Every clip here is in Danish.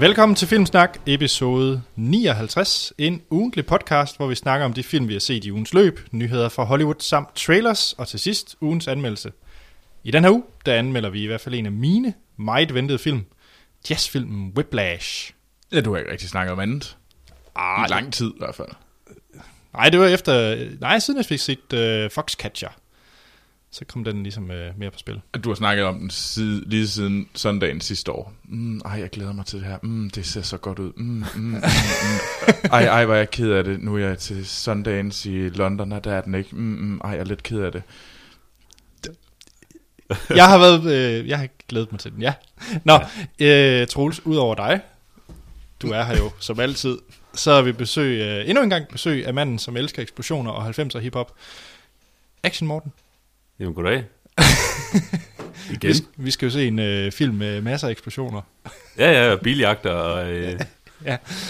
Velkommen til Filmsnak, episode 59, en ugentlig podcast, hvor vi snakker om de film, vi har set i ugens løb, nyheder fra Hollywood samt trailers, og til sidst ugens anmeldelse. I den her uge, der anmelder vi i hvert fald en af mine meget ventede film, jazzfilmen Whiplash. Ja, du har ikke rigtig snakket om andet. I lang tid i hvert fald. Nej, det var siden jeg fik set Foxcatcher. Så kom den ligesom mere på spil. Du har snakket om den lige siden søndagen sidste år. Jeg glæder mig til det her. Det ser så godt ud. Ej, hvor er jeg ked af det. Nu er jeg til søndagens i London, og der er den ikke. Ej, jeg er lidt ked af det. Jeg har glædet mig til den, ja. Nå, ja. Troels, ud over dig. Du er her jo, som altid. Så har vi endnu en gang besøg af manden, som elsker eksplosioner og 90'er hiphop. Action Morten. Jamen, goddag. Igen. Vi skal jo se en film med masser af eksplosioner. Ja, biljagter og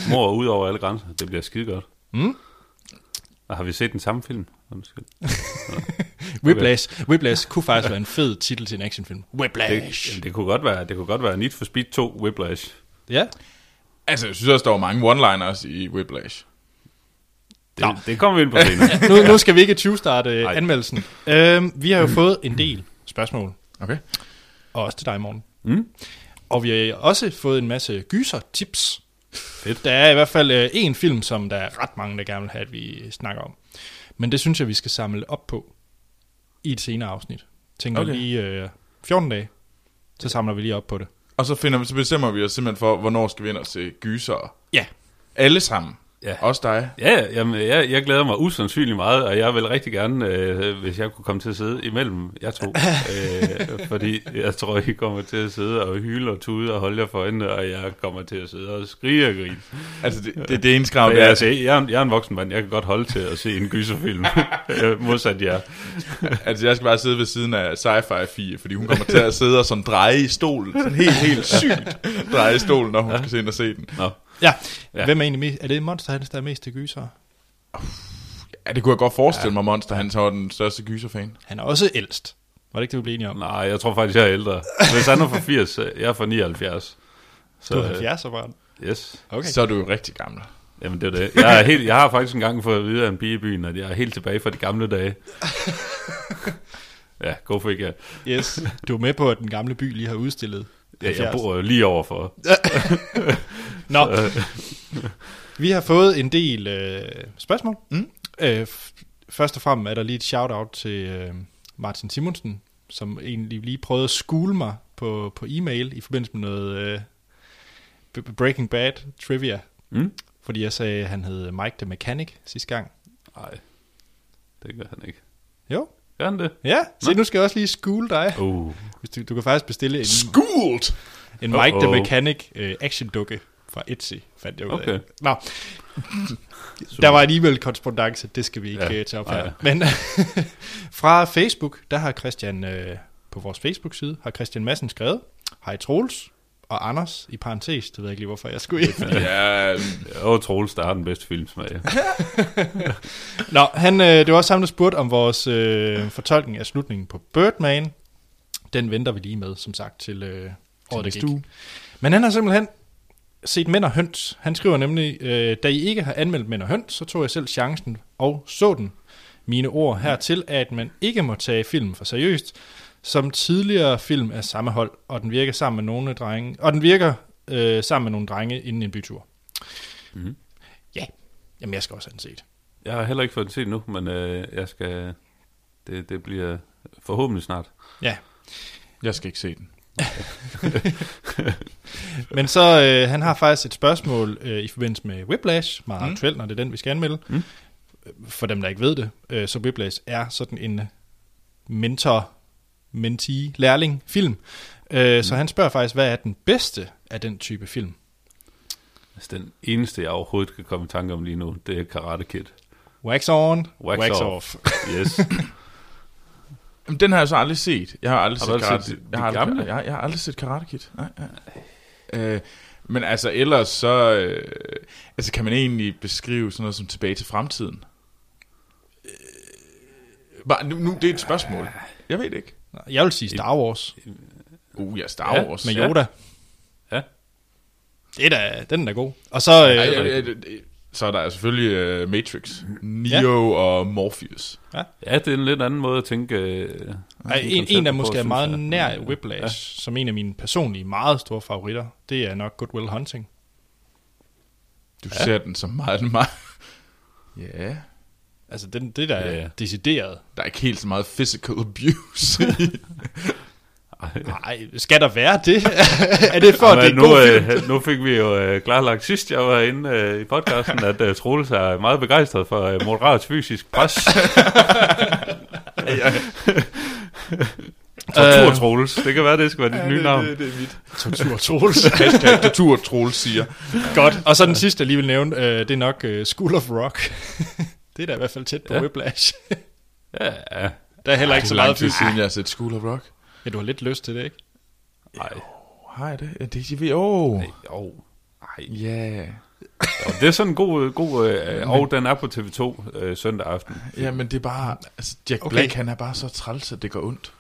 mord ud over alle grænser. Det bliver skide godt. Mm. Og har vi set den samme film? Whiplash. Whiplash kunne faktisk være en fed titel til en actionfilm. Whiplash. Det kunne godt være. Det kunne godt være Need for Speed 2 Whiplash. Ja. Altså, jeg synes også, der var mange one-liners i Whiplash. Det kommer vi ind på senere. Nu skal vi ikke tyvstarte anmeldelsen. Vi har jo fået en del spørgsmål. Okay. Og også til dig, Morten. Og vi har også fået en masse gyser-tips. Fedt. Der er i hvert fald en film, som der er ret mange, der gerne vil have, at vi snakker om. Men det synes jeg, vi skal samle op på i et senere afsnit. Tænker lige 14 dage, så samler vi lige op på det. Og så bestemmer vi os simpelthen for, hvornår skal vi ind og se gyser. Ja. Alle sammen. Ja. Også dig. Ja, jamen, jeg glæder mig usandsynligt meget, og jeg vil rigtig gerne, hvis jeg kunne komme til at sidde imellem jer to, fordi jeg tror, I kommer til at sidde og hyle og tude og holde jer for øjnene, og jeg kommer til at sidde og skrige og grine. Altså, det er en skrav. Jeg er en voksen mand, jeg kan godt holde til at se en gyserfilm, modsat jer. Altså, jeg skal bare sidde ved siden af sci-fi-fie, fordi hun kommer til at sidde og sådan dreje i stolen, sådan helt sygt dreje i stolen, når hun skal se ind og se den. Nå. Ja. Hvem er egentlig mest? Er det Monster Hans, der er mest til gyser? Ja, det kunne jeg godt forestille mig, Monster Hans var den største gyserfan. Han er også ældst. Var det ikke det, vi blev enige om? Nej, jeg tror faktisk, jeg er ældre. Hvis han er fra 80, jeg er fra 79. Så, du er 70'er, barn? Yes. Okay. Så er du jo rigtig gammel. Jamen, det er det. Jeg har faktisk engang fået at vide af en pige i byen, at jeg er helt tilbage fra de gamle dage. Ja, god for ikke. Yes, du er med på, at den gamle by lige har udstillet. Ja, jeg bor jo lige overfor. Nå, vi har fået en del spørgsmål. Først og fremmest er der lige et shout-out til Martin Simonsen, som egentlig lige prøvede at skule mig på e-mail i forbindelse med noget Breaking Bad trivia. Fordi jeg sagde, at han hed Mike the Mechanic sidste gang. Nej, det gør han ikke. Jo. Gør det? Ja, så nu skal jeg også lige skule dig. Hvis du kan faktisk bestille en... Schooled! En Mike the Mechanic action-dukke fra Etsy, fandt jeg ud af. Okay. Nå, der var en e-mail-korrespondance, det skal vi ikke tage op her. Men fra Facebook, der har Christian, på vores Facebook-side, har Christian Madsen skrevet, hej Troels og Anders, i parentes, det ved jeg ikke lige, hvorfor jeg skulle ind. Troels, der har den bedste filmsmag. Nå, det var også ham, der spurgte om vores fortolkning af slutningen på Birdman. Den venter vi lige med, som sagt, til... Men han har simpelthen set Mænd og Høns. Han skriver nemlig, da I ikke har anmeldt Mænd og Høns, så tog jeg selv chancen og så den. Mine ord hertil er, at man ikke må tage filmen for seriøst, som tidligere film af samme hold, og den virker sammen med nogle drenge, inden en bytur. Ja, jamen jeg skal også have den set. Jeg har heller ikke fået den set nu, men jeg skal... Det bliver forhåbentlig snart. Ja. Jeg skal ikke se den. Men så han har faktisk et spørgsmål i forbindelse med Whiplash, meget aktuelt, når det er den vi skal anmelde. For dem der ikke ved det, så Whiplash er sådan en mentor-mentee-lærling film. Så han spørger faktisk, hvad er den bedste af den type film? Altså, den eneste jeg overhovedet kan komme i tanke om lige nu, det er Karate Kid. Wax on, wax off. Yes. Den har jeg så aldrig set. Jeg har aldrig set Karate Kid. Jeg har aldrig set Karate Kid. Nej. Men altså ellers så... altså kan man egentlig beskrive sådan noget som Tilbage til fremtiden? Nu det er et spørgsmål. Jeg ved det ikke. Jeg vil sige Star Wars. Star Wars. Med Yoda. Ja. Den er da god. Og så... så er der selvfølgelig Matrix, Neo og Morpheus. Ja. Ja, det er en lidt anden måde at tænke... en der måske er meget nær Whiplash, som en af mine personlige meget store favoritter, det er nok Good Will Hunting. Du ser den som meget... Ja... Altså, det der er decideret. Der er ikke helt så meget physical abuse. Nej, skal der være det? Er det for, at det er nu fik vi jo klarlagt sidst, jeg var inde i podcasten, at Troels er meget begejstret for moderat fysisk pres. Tortur Troels. Det kan være, det skal være dit nye navn. Det er mit. Tortur Troels. Hashtag Tortur Troels siger. Godt. Og så den sidste, jeg lige vil nævne, det er nok School of Rock. Det er da i hvert fald tæt på Whiplash. Der er heller ikke så meget tid siden, jeg har set School of Rock. Ja, du har lidt lyst til det, ikke? Nej. Har jeg det? Ja. Det er sådan en god og den er på TV2 søndag aften. Ja, men det er bare... Altså, Jack Black, han er bare så træls, at det går ondt.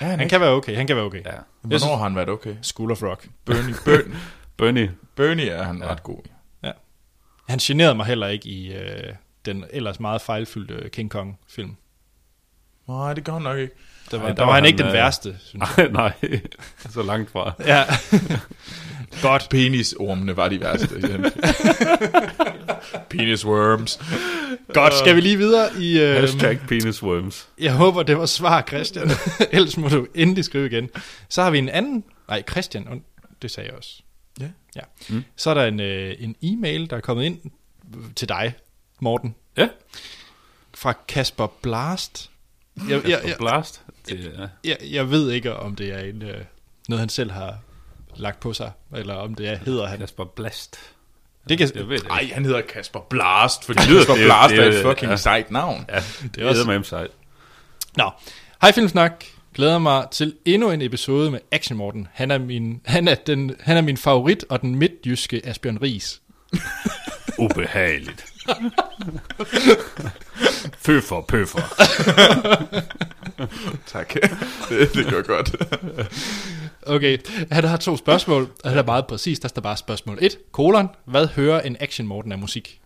Ja, han kan være okay. Ja. Hvornår har han været okay? School of Rock. Bernie er han ret god. Ja. Han generede mig heller ikke i... den ellers meget fejlfyldte King Kong-film. Nej, det gør han nok ikke. Der var han ikke den værste, synes jeg. Nej, så langt fra. Ja. Godt. Penisormene var de værste. Penisworms. Godt, skal vi lige videre i... Hashtag penisworms. Jeg håber, det var svar, Christian. Ellers må du endelig skrive igen. Så har vi en anden... Nej, Christian, det sagde jeg også. Ja. Mm. Så er der en e-mail, der er kommet ind til dig, Morten. Ja. Fra Kasper Blast. Jeg ved ikke, om det er en, noget, han selv har lagt på sig, eller om det hedder han. Kasper Blast. Nej, han hedder Kasper Blast, for Kasper Blast er et fucking sejt navn. Ja, det er også med sejt. Nå, hej Filmsnak. Glæder mig til endnu en episode med Action Morten. Han er min favorit og den midtjyske Asbjørn Riis. Ubehageligt. Pøffer. Tak. Det gør godt. Okay, han har 2 spørgsmål. Han er meget præcis. Der står bare spørgsmål 1. Hvad hører en Action Morten af musik?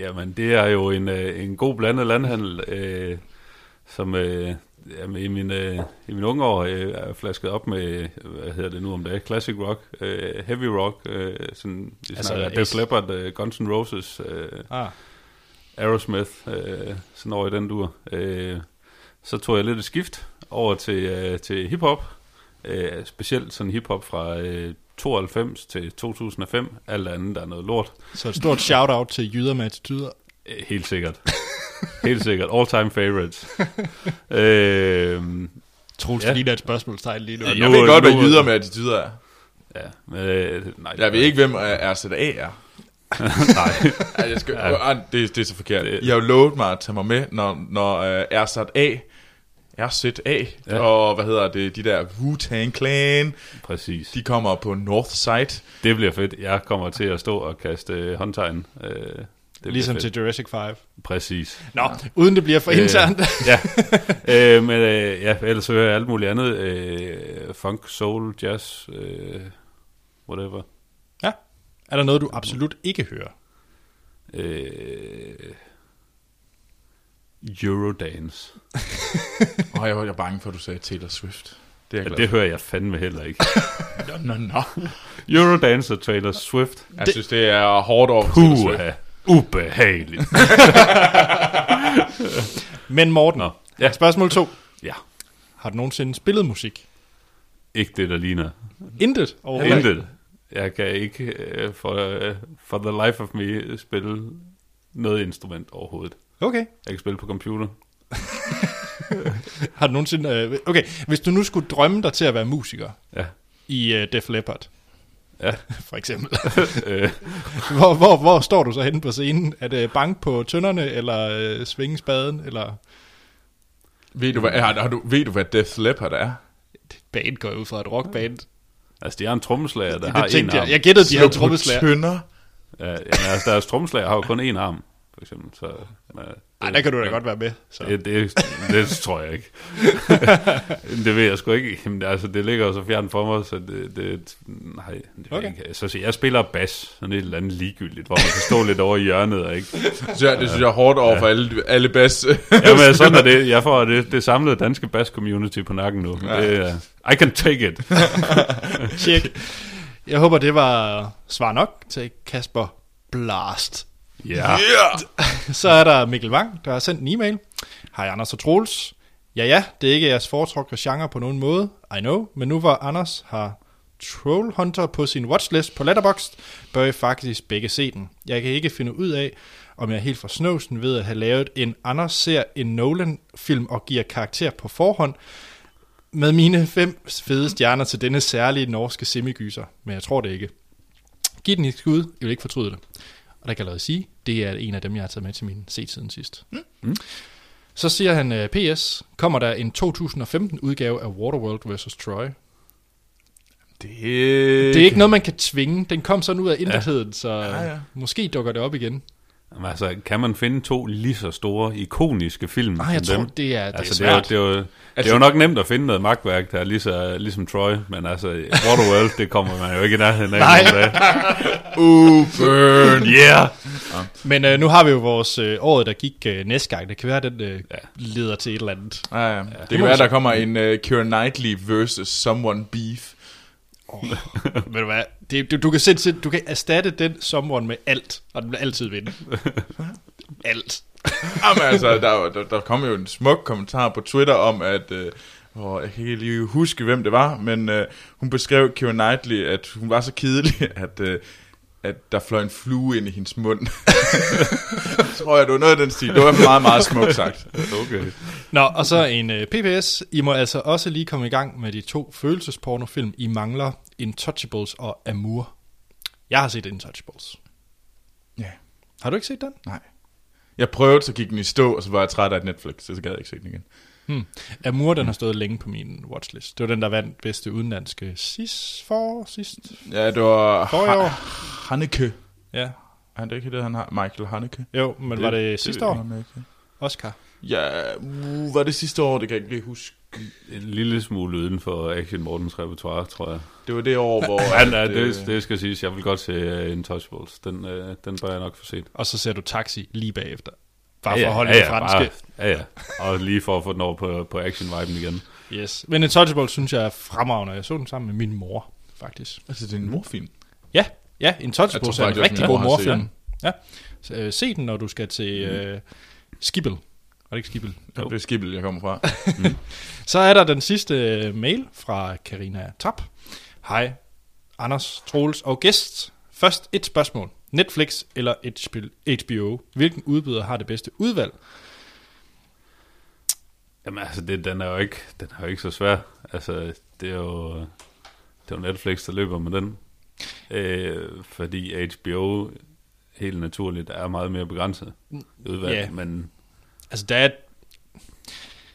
Jamen, det er jo en god blandet landhandel, som i min unge år er flasket op med, hvad hedder det nu om dagen, classic rock, heavy rock, sådan Def Leppard, Guns N' Roses, Aerosmith, sådan over i den dur. Så tog jeg lidt et skift over til hiphop, specielt sådan hiphop fra 92 til 2005, alt andet der er noget lort. Så et stort shout-out til Jyder med Attityder. Helt sikkert. All time favorites. Troels ligner et spørgsmålstegn lige nu. Jeg ved godt, hvad Jyder med Attityder er. Ja, men, nej, jeg ved ikke, hvem RZA er. Nej. Det er så forkert. I har jo lovet mig at tage mig med, når RZA og hvad hedder det, de der Wu-Tang Clan. Præcis. De kommer på Northside. Det bliver fedt. Jeg kommer til at stå og kaste håndtegn. Det ligesom til Jurassic 5. Præcis. Nå, uden det bliver for internt. Men ellers hører jeg alt muligt andet. Funk, soul, jazz, whatever. Ja. Er der noget, du absolut ikke hører? Eurodance. Jeg er bange for, at du sagde Taylor Swift. Det hører jeg fandme heller ikke. Nå. Eurodance og Taylor Swift. Jeg synes, det er hårdt over Taylor Swift. Ubehageligt. Men Morten, spørgsmål 2. Ja. Har du nogensinde spillet musik? Ikke det, der ligner. Intet overhovedet? Intet. Jeg kan ikke for the life of me spille noget instrument overhovedet. Okay. Jeg kan spille på computer. Har du nogensinde... okay, hvis du nu skulle drømme dig til at være musiker i Def Leppard... Ja, for eksempel. Hvor står du så henne på scenen? Er det bank på tønderne, eller svinge spaden, eller... Ved du, hvad Def Leppard er? Det band går ud fra et rockband. Altså, de har en trommeslager, der har en arm. Jeg gættede, de har en trommeslager. Ja, altså, deres trommeslager har jo kun en arm. for eksempel. Så, nej, der kan du da godt være med. Så. Det tror jeg ikke. Det ved jeg sgu ikke. Jamen, altså, det ligger jo så fjern for mig, så det okay. Ikke. Så jeg spiller bas, sådan et eller andet ligegyldigt, hvor man kan stå lidt over i hjørnet. Og ikke? Det synes jeg er hårdt over for alle bas. Jamen, sådan er det. Jeg får det samlede danske bas-community på nakken nu. Ja. Det, I can take it. Check. Jeg håber, det var svar nok til Kasper Blast. Ja. Yeah. Så er der Mikkel Wang, der har sendt en e-mail. Hej Anders og Troels. Ja, det er ikke jeres foretrukne genre på nogen måde. I know. Men nu hvor Anders har Trollhunter på sin watchlist på Letterboxd, bør I faktisk begge se den. Jeg kan ikke finde ud af, om jeg er helt for snøvsen ved at have lavet en Anders ser en Nolan-film og giver karakter på forhånd, med mine 5 fede stjerner til denne særlige norske semiguser, men jeg tror det ikke. Giv den et skud, jeg vil ikke fortryde det. Og der kan jeg allerede sige, det er en af dem, jeg har taget med til min set-siden sidst. Mm. Så siger han, PS, kommer der en 2015-udgave af Waterworld vs. Troy? Det er ikke noget, man kan tvinge. Den kom sådan ud af intetheden, så måske dukker det op igen. Jamen, altså, kan man finde 2 lige så store, ikoniske film? Nej, jeg tror, det er svært. Det er jo nok nemt at finde noget magtværk, der er ligesom Troy, men altså, Waterworld, det kommer man jo ikke i nærheden af. Nej. Burn, yeah! Ja. Men nu har vi jo vores året, der gik næste gang. Det kan være, den leder til et eller andet. Ja. Det kan være, der kommer en Keira Knightley versus Someone Beef. Ved du hvad? Du kan erstatte den sommeren med alt, og den vil altid vinde. Alt. Jamen altså, der kom jo en smuk kommentar på Twitter om, at jeg kan ikke lige huske, hvem det var, men hun beskrev Keira Knightley, at hun var så kedelig, at der fløj en flue ind i hendes mund. Tror jeg, det var noget af den stil. Det var meget, meget smukt sagt. Okay. Nå, og så en PPS. I må altså også lige komme i gang med de 2 følelsespornofilm, I mangler, Intouchables og Amour. Jeg har set Intouchables. Ja. Har du ikke set den? Nej. Jeg prøvede, så gik den i stå, og så var jeg træt af Netflix, så gad jeg ikke se den igen. Amour, den har stået længe på min watchlist. Det var den, der vandt bedste udenlandske sidst. Ja, det var Haneke. Ja. Er det ikke det, han har? Michael Haneke. Jo, men det, var det sidste år? Haneke. Oscar. Ja, var det sidste år? Det kan jeg ikke lige huske. En lille smule uden for Action Mortens repertoire, tror jeg. Det var det år, hvor... det skal siges. Jeg vil godt se Intouchables. Den bør jeg nok få set. Og så ser du Taxi lige bagefter. Bare for at holde det franske. Og lige for at få den over på action-viben igen. Yes. Men Intouchables synes jeg er fremragende. Jeg så den sammen med min mor, faktisk. Altså, det er en morfilm? Ja, Intouchables er en rigtig god morfilm. Ja. Så, se den, når du skal til Skibel. Var det ikke Skibel? Jo. Det er Skibel, jeg kommer fra. Så er der den sidste mail fra Karina Trapp. Hej, Anders, Troels og gæst. Først et spørgsmål. Netflix eller HBO? Hvilken udbyder har det bedste udvalg? Jamen altså, den er jo ikke så svær. Altså, det er jo Netflix, der løber med den. Fordi HBO helt naturligt er meget mere begrænset udvalg. Yeah. Men altså, det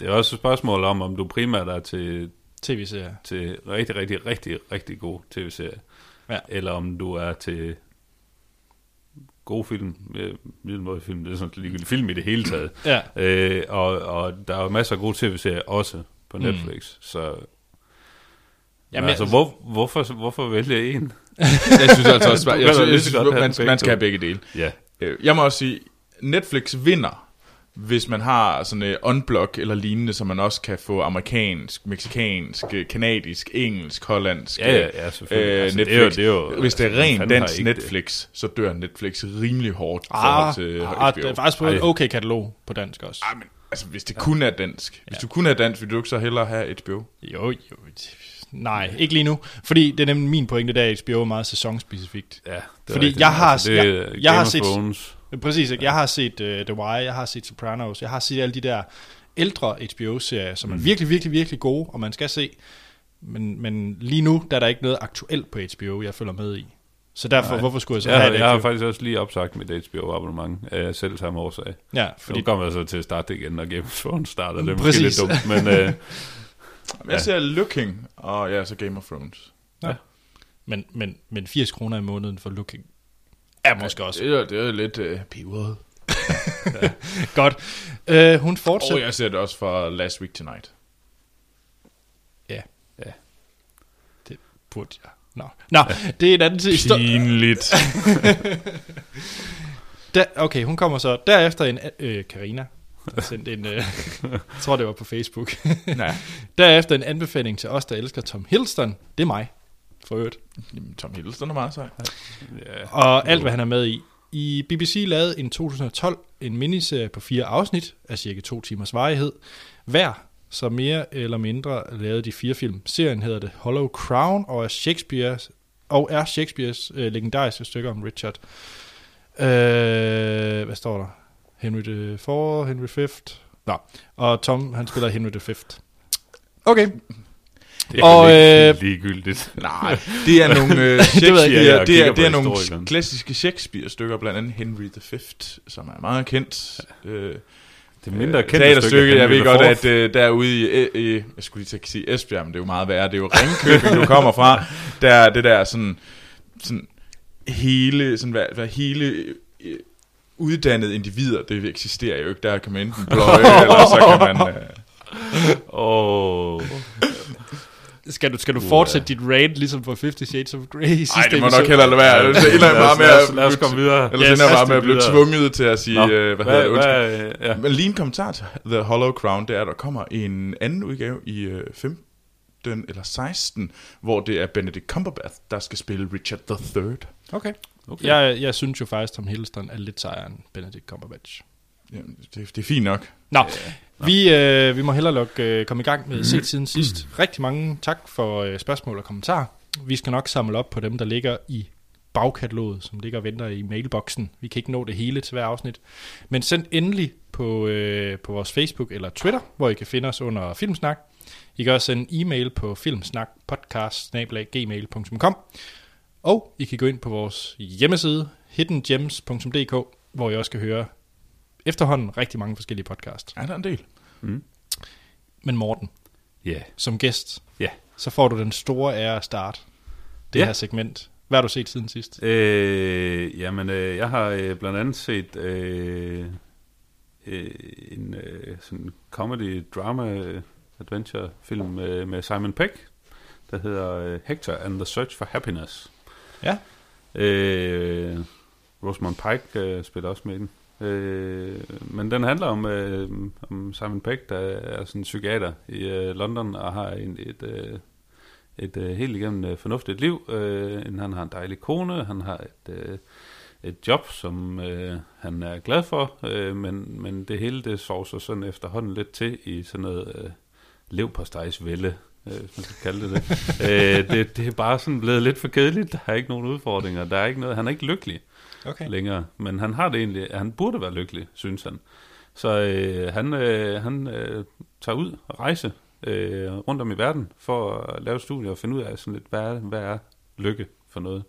er også et spørgsmål om du primært er til tv-serier. Til rigtig, rigtig, rigtig, rigtig gode tv-serier. Ja. Eller om du er til... god film, middelmådefilm, det er sådan en film i det hele taget. Ja. Og der er jo masser af gode tv-serier også på Netflix, så... Jamen, altså, hvorfor vælge en? Jeg synes altså også, man skal have begge dele. Ja. Jeg må også sige, Netflix vinder, hvis man har sådan en unblock eller lignende, så man også kan få amerikansk, mexikansk, kanadisk, engelsk, hollandsk. Ja, selvfølgelig. Altså, Netflix. Det er jo, hvis det er rent dansk Netflix, det. Så dør Netflix rimelig hårdt. Det er faktisk på en okay katalog på dansk også. Men, altså, hvis det kun er dansk. Hvis du kun er dansk, vil du ikke så hellere have HBO? Jo. Nej, ikke lige nu. Fordi det er nemlig min pointe, der HBO er meget sæsonspecifikt. Ja, fordi jeg har... Altså, jeg har set... Præcis, ikke? Jeg har set The Wire, jeg har set Sopranos, jeg har set alle de der ældre HBO-serier, som er virkelig, virkelig, virkelig gode, og man skal se. Men lige nu, der er der ikke noget aktuelt på HBO, jeg følger med i. Så derfor, hvorfor skulle jeg så have det? Jeg har faktisk også lige opsagt mit HBO-abonnement, selv samme årsag. Ja, fordi... Nu kommer jeg så til at starte igen, når Game of Thrones starter, det er måske lidt dumt, men... Jeg ser Looking, og så Game of Thrones. Ja. Men 80 kroner i måneden for Looking. Ja, måske også. Det er lidt peberet. Ja. Godt. Hun fortsætter. Og jeg ser det også fra Last Week Tonight. Ja. Det burde jeg. Nå, det er en anden historie. Pinligt. Okay, hun kommer så derefter en Karina. Der sendte en, jeg tror det var på Facebook. Nej. Derefter en anbefaling til os, der elsker Tom Hiddleston. Det er mig, for øvrigt. Jamen, Tom Hiddleston er meget sej. Ja. Og alt, hvad han er med i. I BBC lavede en 2012 en miniserie på 4 afsnit af cirka 2 timers varighed. Hver, så mere eller mindre, lavede de 4 film. Serien hedder The Hollow Crown og er Shakespeares legendariske stykker om Richard. Hvad står der? Henry the 4, Henry V. Nå, og Tom, han spiller Henry the 5. Okay. Og ligegyldigt. Nej, det er nogle det er nogle klassiske Shakespeare stykker, blandt andet Henry the 5, som er meget kendt. Det er mindre kendte stykke. Jeg ved godt, at derude i jeg skulle lige til at sige Esbjerg, men det er jo meget værre. Det er jo Ringkøbing, du kommer fra. Der det der sådan hele sådan hvad hele uddannede individer, det eksisterer jo ikke. Der kan man enten bløje, eller så kan man... Skal du fortsætte dit rant, ligesom på 50 Shades of Grey? Nej, det må nok heller aldrig være. Lad os komme videre. Ellers ender bare med at blive tvunget til at sige... Men lige en kommentar til The Hollow Crown, det er, at der kommer en anden udgave i 15 eller 16, hvor det er Benedict Cumberbatch, der skal spille Richard III. Okay. Jeg synes jo faktisk, Tom Hiddleston er lidt sejere end Benedict Cumberbatch. Jamen, det er fint nok. Nå, vi må hellere komme i gang med set siden sidst. Rigtig mange tak for spørgsmål og kommentarer. Vi skal nok samle op på dem, der ligger i bagkataloget, som ligger og venter i mailboksen. Vi kan ikke nå det hele til hver afsnit. Men send endelig på vores Facebook eller Twitter, hvor I kan finde os under Filmsnak. I kan også sende en e-mail på filmsnakpodcast@gmail.com. Og I kan gå ind på vores hjemmeside, hiddengems.dk, hvor I også kan høre efterhånden rigtig mange forskellige podcasts. Ja, der er en del. Mm. Men Morten, som gæst, så får du den store ære at starte det her segment. Hvad har du set siden sidst? Jeg har blandt andet set en sådan comedy-drama-adventure-film med Simon Pegg, der hedder Hector and the Search for Happiness. Ja. Rosamund Pike spiller også med den. Men den handler om Simon Pegg, der er sådan en psykiater i London og har et helt igennem fornuftigt liv. Han har en dejlig kone, han har et job, som han er glad for, men det hele det sover sig sådan efterhånden lidt til i sådan noget leverpostejsvælde. Hvis man skal kalde det. Det er bare sådan blevet lidt for kedeligt. Der er ikke nogen udfordringer. Der er ikke noget. Han er ikke lykkelig længere, men han har det egentlig. Han burde være lykkelig, synes han. Så han tager ud og rejser rundt om i verden for at lave studier og finde ud af sådan lidt hvad er lykke for noget.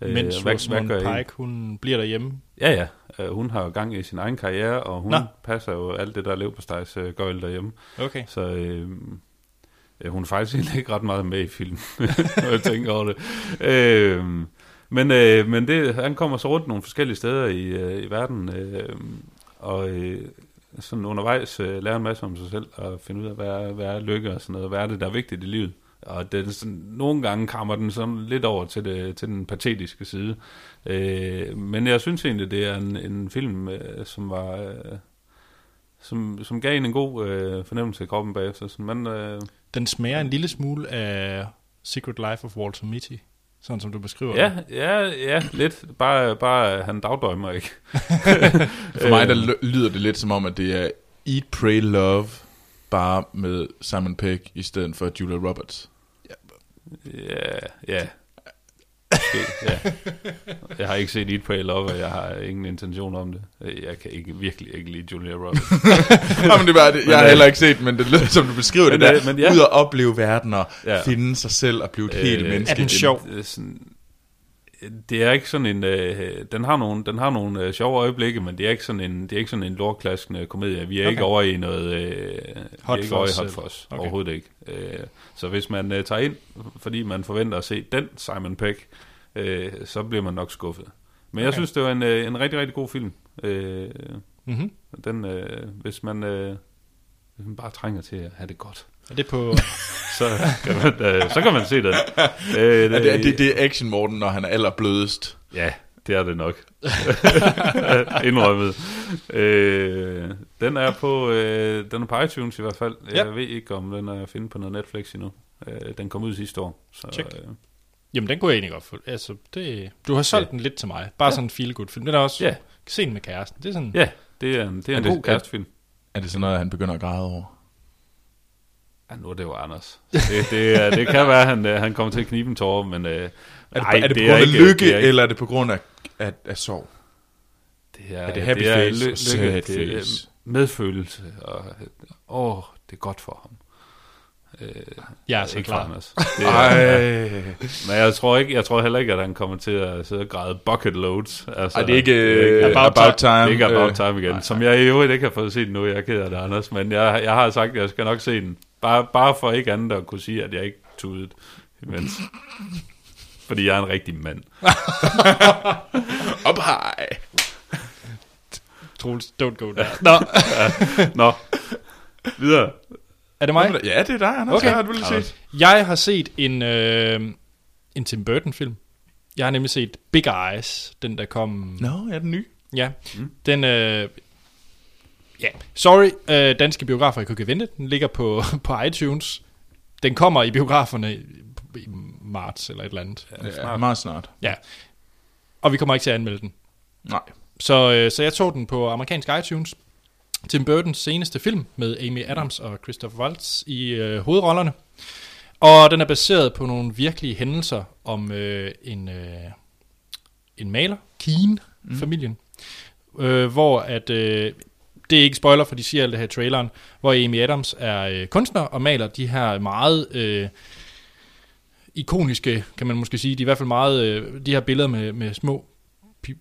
Mens Rosamund Pike, hun bliver derhjemme. Ja, hun har jo gang i sin egen karriere, og hun passer jo alt det der leverpostejsgøjl derhjemme. Okay. Så hun er faktisk ikke ret meget med i filmen, når jeg tænker over det. Men han kommer så rundt nogle forskellige steder i verden, og sådan undervejs lærer en masse om sig selv, og finder ud af, hvad er lykke og sådan noget, hvad er det, der er vigtigt i livet. Og den, sådan, nogle gange kammer den sådan lidt over til den patetiske side. Men jeg synes egentlig, det er en film, som var... Som gav en god fornemmelse i kroppen bagefter. Den smager en lille smule af Secret Life of Walter Mitty, sådan som du beskriver det. Ja, lidt. Bare han dagdrømmer ikke. For mig der lyder det lidt som om, at det er Eat, Pray, Love, bare med Simon Pegg i stedet for Julia Roberts. Ja. Ja. Jeg har ikke set Eat, Pray, Love, og jeg har ingen intention om det. Jeg kan virkelig ikke lide Julia Roberts. Jamen, det var det. Jeg har heller ikke set, men det lyder som du beskriver det der. Ud at opleve verden og finde sig selv og blive et helt menneske. Er den sjov? Det er ikke sådan en... Den har nogle sjove øjeblikke, men det er ikke sådan en, lorklaskende komedie. Vi er ikke over i noget... Hot Fuzz. Overhovedet ikke. Så hvis man tager ind, fordi man forventer at se den Simon Pegg, så bliver man nok skuffet. Men jeg synes, det var en rigtig, rigtig god film. Den, hvis man bare trænger til at have det godt. Er det på... så kan man se den. Det er action Morten, når han er allerblødest. Ja, det er det nok. Indrømmet. Den er på iTunes i hvert fald. Ja. Jeg ved ikke, om den er at finde på noget Netflix endnu. Den kom ud sidste år. Så, jamen, den kunne jeg egentlig godt få. Altså, du har solgt den lidt til mig. Bare sådan en feel-good film. Den er også scenen med kæresten. Det er sådan, det er en god kærestefilm. Er det sådan noget, han begynder at græde over? Ja, nu er det jo Anders. Det kan være, han kommer til at knibe en tårer, men... er det på grund af lykke, eller er det på grund af sorg? Er det happy face og sad face? Medfølelse, og det er godt for ham. Jeg er så klar, Anders. Men jeg tror heller ikke, at han kommer til at sidde og græde bucket loads. Altså, det er ikke About Time. Det er ikke About Time igen, som jeg i øvrigt ikke har fået set nu. Jeg er ked af det, Anders, men jeg har sagt, at jeg skal nok se den. Bare for ikke andet at kunne sige, at jeg ikke tudede imens. Fordi jeg er en rigtig mand. Op hej. Troels, don't go there. Nå. Videre. Er det mig? Ja, det er dig, Anders. Okay. Jeg har set en Tim Burton-film. Jeg har nemlig set Big Eyes, den der kom... Nå, er den ny? Ja, den... danske biografer, jeg kunne ikke vente. Den ligger på iTunes. Den kommer i biograferne i marts eller et eller andet. Ja, meget snart. Ja, og vi kommer ikke til at anmelde den. Nej. Så jeg tog den på amerikansk iTunes. Tim Burtons seneste film med Amy Adams og Christoph Waltz i hovedrollerne. Og den er baseret på nogle virkelige hændelser om en maler, Keen-familien, hvor at... det er ikke spoiler, for de siger alt det her i traileren, hvor Amy Adams er kunstner og maler de her meget ikoniske, kan man måske sige, de er i hvert fald meget, de her billeder med små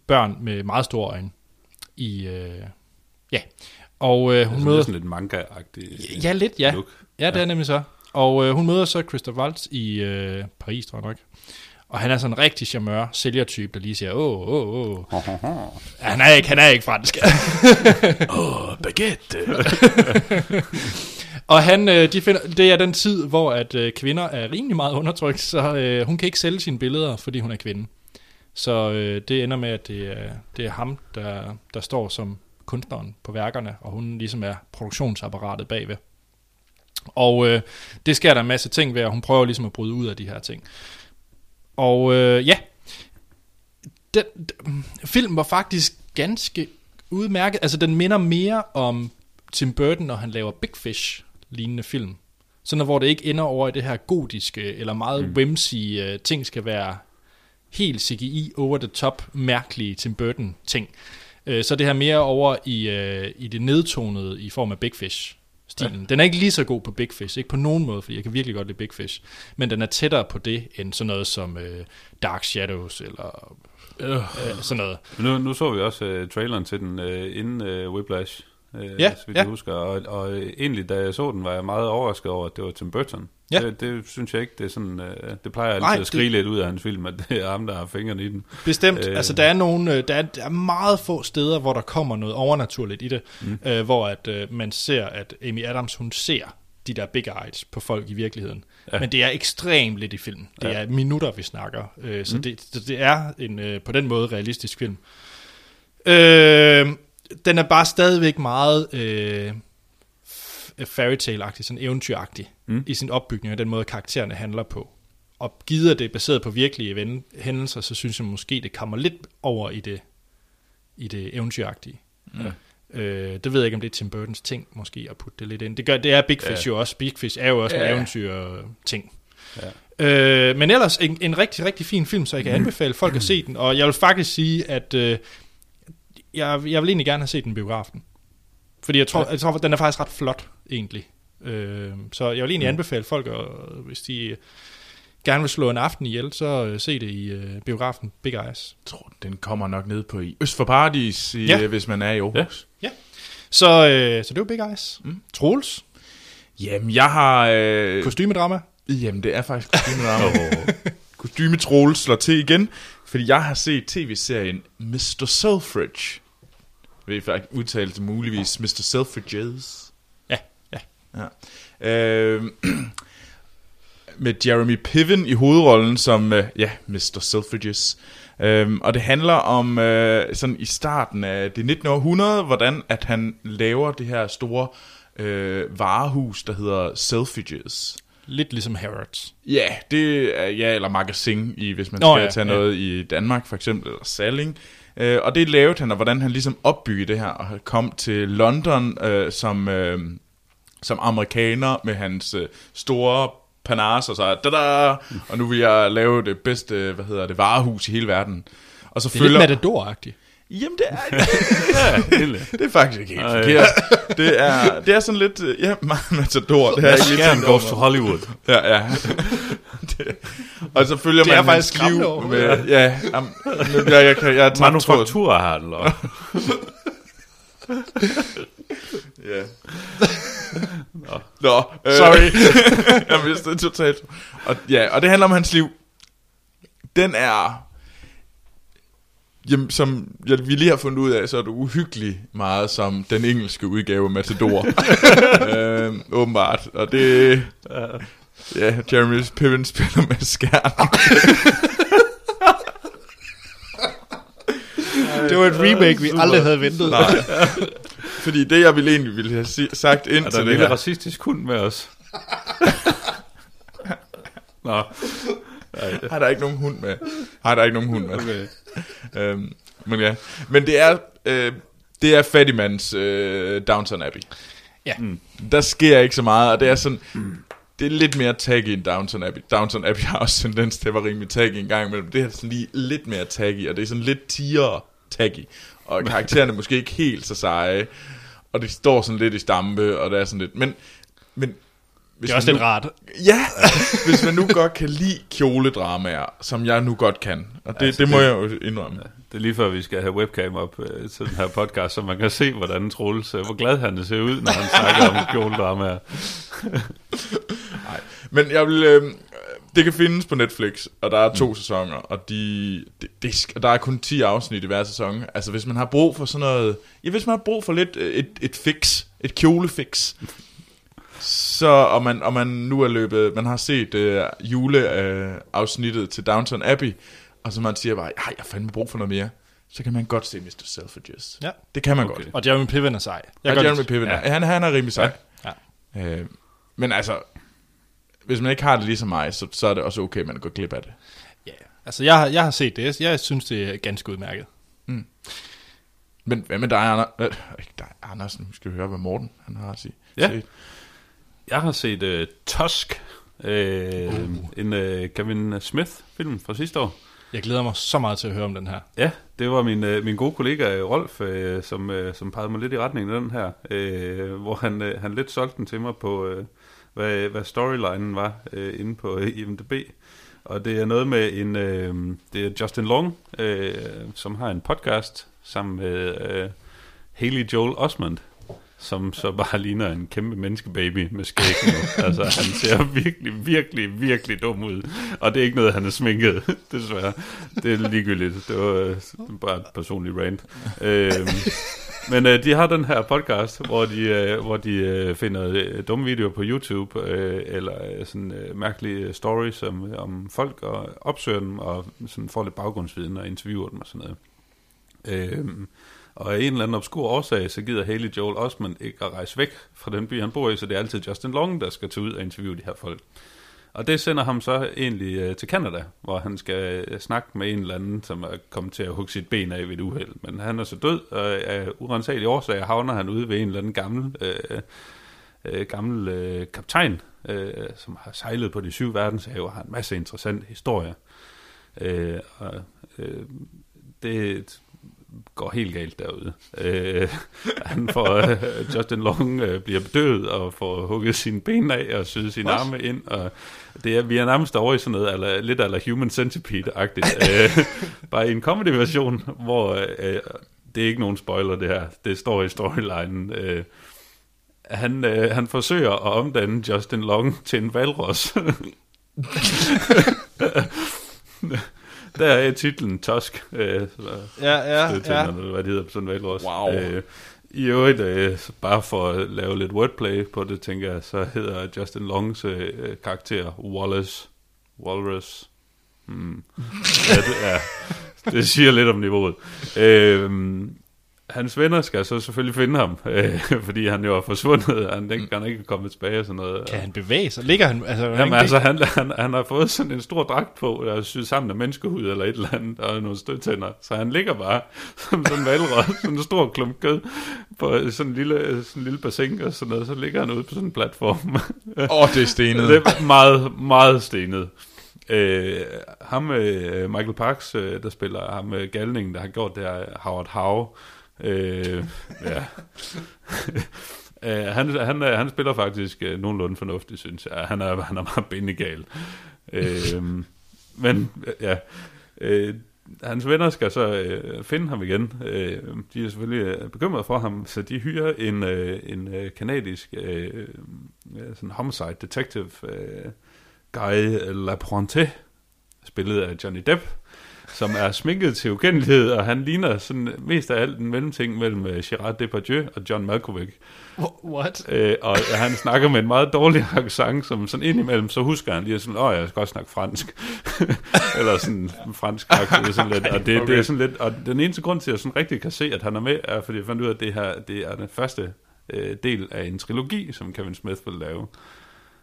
børn med meget store øjne. Og hun møder... sådan lidt manga-agtig lidt look. Ja, det er nemlig så. Og hun møder så Christoph Waltz i Paris, tror jeg nok. Og han er sådan en rigtig charmeur, sælgertype, der lige siger, Han er ikke fransk. Baguette. Og han, det er den tid, hvor at kvinder er rimelig meget undertrykt, så hun kan ikke sælge sine billeder, fordi hun er kvinde. Så det ender med, at det er ham, der står som kunstneren på værkerne, og hun ligesom er produktionsapparatet bagved. Og det sker der en masse ting ved, og hun prøver ligesom at bryde ud af de her ting. Og den film var faktisk ganske udmærket. Altså, den minder mere om Tim Burton, når han laver Big Fish-lignende film. Sådan, hvor det ikke ender over i det her gotiske, eller meget whimsy ting, skal være helt CGI, over the top, mærkelige Tim Burton-ting. Så det her mere over i det nedtonede i form af Big Fish-stilen. Ja. Den er ikke lige så god på Big Fish, ikke på nogen måde, fordi jeg kan virkelig godt lide Big Fish. Men den er tættere på det, end sådan noget som Dark Shadows, eller sådan noget. Nu så vi også traileren til den inden Whiplash, hvis du husker. Og egentlig, da jeg så den, var jeg meget overrasket over, at det var Tim Burton. Ja. Det synes jeg ikke, det er sådan, det plejer altid at skrige lidt ud af hans film, at det er ham, der har fingrene i den. Bestemt, altså der er nogle, der er meget få steder, hvor der kommer noget overnaturligt i det, hvor at man ser, at Amy Adams, hun ser de der big eyes på folk i virkeligheden. Ja. Men det er ekstremt lidt i filmen. Det er minutter, vi snakker. Så det er en på den måde realistisk film. Den er bare stadigvæk meget... fairytale-agtig, sådan eventyragtig i sin opbygning, og den måde karaktererne handler på. Og gider det baseret på virkelige hændelser, så synes jeg måske, det kommer lidt over i det eventyragtige. Ja. Det ved jeg ikke, om det er Tim Burtons ting, måske, at putte det lidt ind. Det er Big Fish jo også. Big Fish er jo også en eventyr-ting. Ja. Men ellers en rigtig, rigtig fin film, så jeg kan anbefale folk at se den, og jeg vil faktisk sige, at jeg vil egentlig gerne have set den biografen. Fordi jeg tror, at den er faktisk ret flot, egentlig. Så jeg vil egentlig anbefale folk, at, hvis de gerne vil slå en aften ihjel, så se det i biografen Big Eyes. Jeg tror, den kommer nok ned på i Øst for Paradis, hvis man er i Aarhus. Ja. Så det er jo Big Eyes. Troels? Jamen, jeg har... kostymedrama? Jamen, det er faktisk kostymedrama. Kostymetroels slår til igen, fordi jeg har set tv-serien Mr. Selfridge. ved faktisk udtalte muligvis Mr. Selfridges. Ja. Med Jeremy Piven i hovedrollen som Mr. Selfridges. Og det handler om sådan i starten af det 19. århundrede, hvordan at han laver det her store varehus, der hedder Selfridges. Lidt ligesom Harrods. Ja, det er, eller Magasin, hvis man skal tage noget i Danmark for eksempel, eller Salling. Og det lavede han, og hvordan han ligesom opbyggede det her, og kom til London som amerikaner med hans store panas, og så da, og nu vil jeg lave det bedste, varehus i hele verden. Og så det er følger... lidt matador-agtigt. Jamen, det er... det er faktisk ikke helt forkert. Det er sådan lidt... Ja, matador. Det er ikke lidt sådan... Goes to Hollywood. Ja. Og så følger det man hans liv med... Ja, jeg har tabt manufakturhandel. Ja. Nå. Sorry. Jeg mistede totalt. Og det handler om hans liv. Den er... Jamen, som vi lige har fundet ud af, så er du uhyggelig meget som den engelske udgave Matador. Åbenbart. Og det... Ja, Jeremy Piven spiller med skærm. Det var et remake, vi aldrig havde ventet. Nej. Fordi det, jeg ville have sagt ind til det her... Er der en lille racistisk hund med os? Nå... Har der ikke nogen hund med? Okay. Men det er fattigmands Downton Abbey. Ja. Mm. Der sker ikke så meget, og det er sådan det er lidt mere taggy end Downton Abbey. Downton Abbey har også tendens til at være rimelig taggy en gang imellem. Det er sådan lige lidt mere taggy, og det er sådan lidt tiere taggy. Og karaktererne er måske ikke helt så seje, og det står sådan lidt i stampe, og det er sådan lidt, men hvis det er også lidt rart. Ja, hvis man nu godt kan lide kjoledramaer, som jeg nu godt kan. Og det må jeg jo indrømme. Ja, det er lige før, vi skal have webcam op til den her podcast, så man kan se, hvordan Troels, hvor glad han ser ud, når han snakker om kjoledramaer. Nej, men jeg vil... det kan findes på Netflix, og der er 2 sæsoner, og der er kun 10 afsnit i hver sæson. Altså, hvis man har brug for sådan noget... Ja, hvis man har brug for lidt et fix, et kjolefix... Så, og man nu er løbet, man har set juleafsnittet til Downton Abbey, og så man siger bare, jeg har fandme brug for noget mere, så kan man godt se Mr. Selfridges. Ja. Det kan man godt. Og Jeremy Piven er sej. Han er rimelig sej. Ja. Men altså, hvis man ikke har det ligesom mig, så er det også okay, man går glip af det. Ja, altså jeg har set det, jeg synes det er ganske udmærket. Mm. Men hvad med dig, Anders? Ikke dig, Anders, nu skal vi høre, hvad Morten han har at sige. Ja. Set. Jeg har set Tusk, en Kevin Smith-film fra sidste år. Jeg glæder mig så meget til at høre om den her. Ja, det var min gode kollega Rolf, som pegede mig lidt i retningen af den her, hvor han lidt solgte den til mig på, hvad storylinen var inde på IMDb. Og det er noget med det er Justin Long, som har en podcast sammen med Haley Joel Osment, som så bare ligner en kæmpe menneskebaby med skæg nu. Altså, han ser virkelig, virkelig, virkelig dum ud. Og det er ikke noget, han er sminket, desværre. Det er ligegyldigt. Det var bare et personligt rant. Men de har den her podcast, hvor de finder dumme videoer på YouTube, eller sådan mærkelige stories om folk, og opsøger dem, og sådan får lidt baggrundsviden, og interviewer dem og sådan noget. Og af en eller anden obskur årsag, så gider Haley Joel Osment ikke at rejse væk fra den by, han bor i, så det er altid Justin Long, der skal tage ud og interviewe de her folk. Og det sender ham så egentlig til Canada, hvor han skal snakke med en eller anden, som er kommet til at hugge sit ben af ved et uheld. Men han er så død, og af urensagelige årsager havner han ude ved en eller anden gammel kaptajn, som har sejlet på de 7 verdenshave og har en masse interessante historier. Det går helt galt derude. Han får Justin Long bliver bedøvet og får hugget sine ben af og syet sine arme ind, og det er vi er nærmest over i sådan noget lidt eller Human Centipede-agtigt. Bare en comedy-version, hvor det er ikke nogen spoiler det her. Det står i storylinen. Han forsøger at omdanne Justin Long til en valros. Der er titlen Tusk. Ja. Hvad det hedder på sådan en valg også. Wow. I øvrigt, bare for at lave lidt wordplay på det, tænker jeg, så hedder Justin Longs karakter Wallace. Walrus. Hmm. Ja, det siger lidt om niveauet. Hans venner skal så selvfølgelig finde ham, fordi han jo er forsvundet, han kan ikke komme tilbage og sådan noget. Kan han bevæge sig? Ligger han? Altså, jamen, altså han har fået sådan en stor dragt på, der er syet sammen af menneskehud eller et eller andet, og nogle stødtænder, så han ligger bare som sådan en valrød, sådan en stor klump kød på sådan en lille bassin og sådan noget, så ligger han ude på sådan en platform. Det er stenet. Det er meget, meget stenet. Michael Parks, der spiller ham med galningen, der har gjort det her, Howard Howe. Han spiller faktisk nogenlunde fornuftigt, synes jeg. Han er meget bindegal. Hans venner skal så finde ham igen. De er selvfølgelig bekymrede for ham, så de hyrer en kanadisk sådan homicide detective, Guy Lapointe, spillet af Johnny Depp, som er sminket til ukendelighed, og han ligner sådan mest af alt en mellemting mellem Gerard Depardieu og John Malkovich. What? Og han snakker med en meget dårlig accent, som sådan indimellem, så husker han lige sådan, jeg skal også snakke fransk. Eller sådan fransk accent, sådan lidt. Og det er sådan lidt, og den eneste grund til, at jeg sådan rigtig kan se, at han er med, er, fordi jeg fandt ud af, at det her, det er den første del af en trilogi, som Kevin Smith vil lave.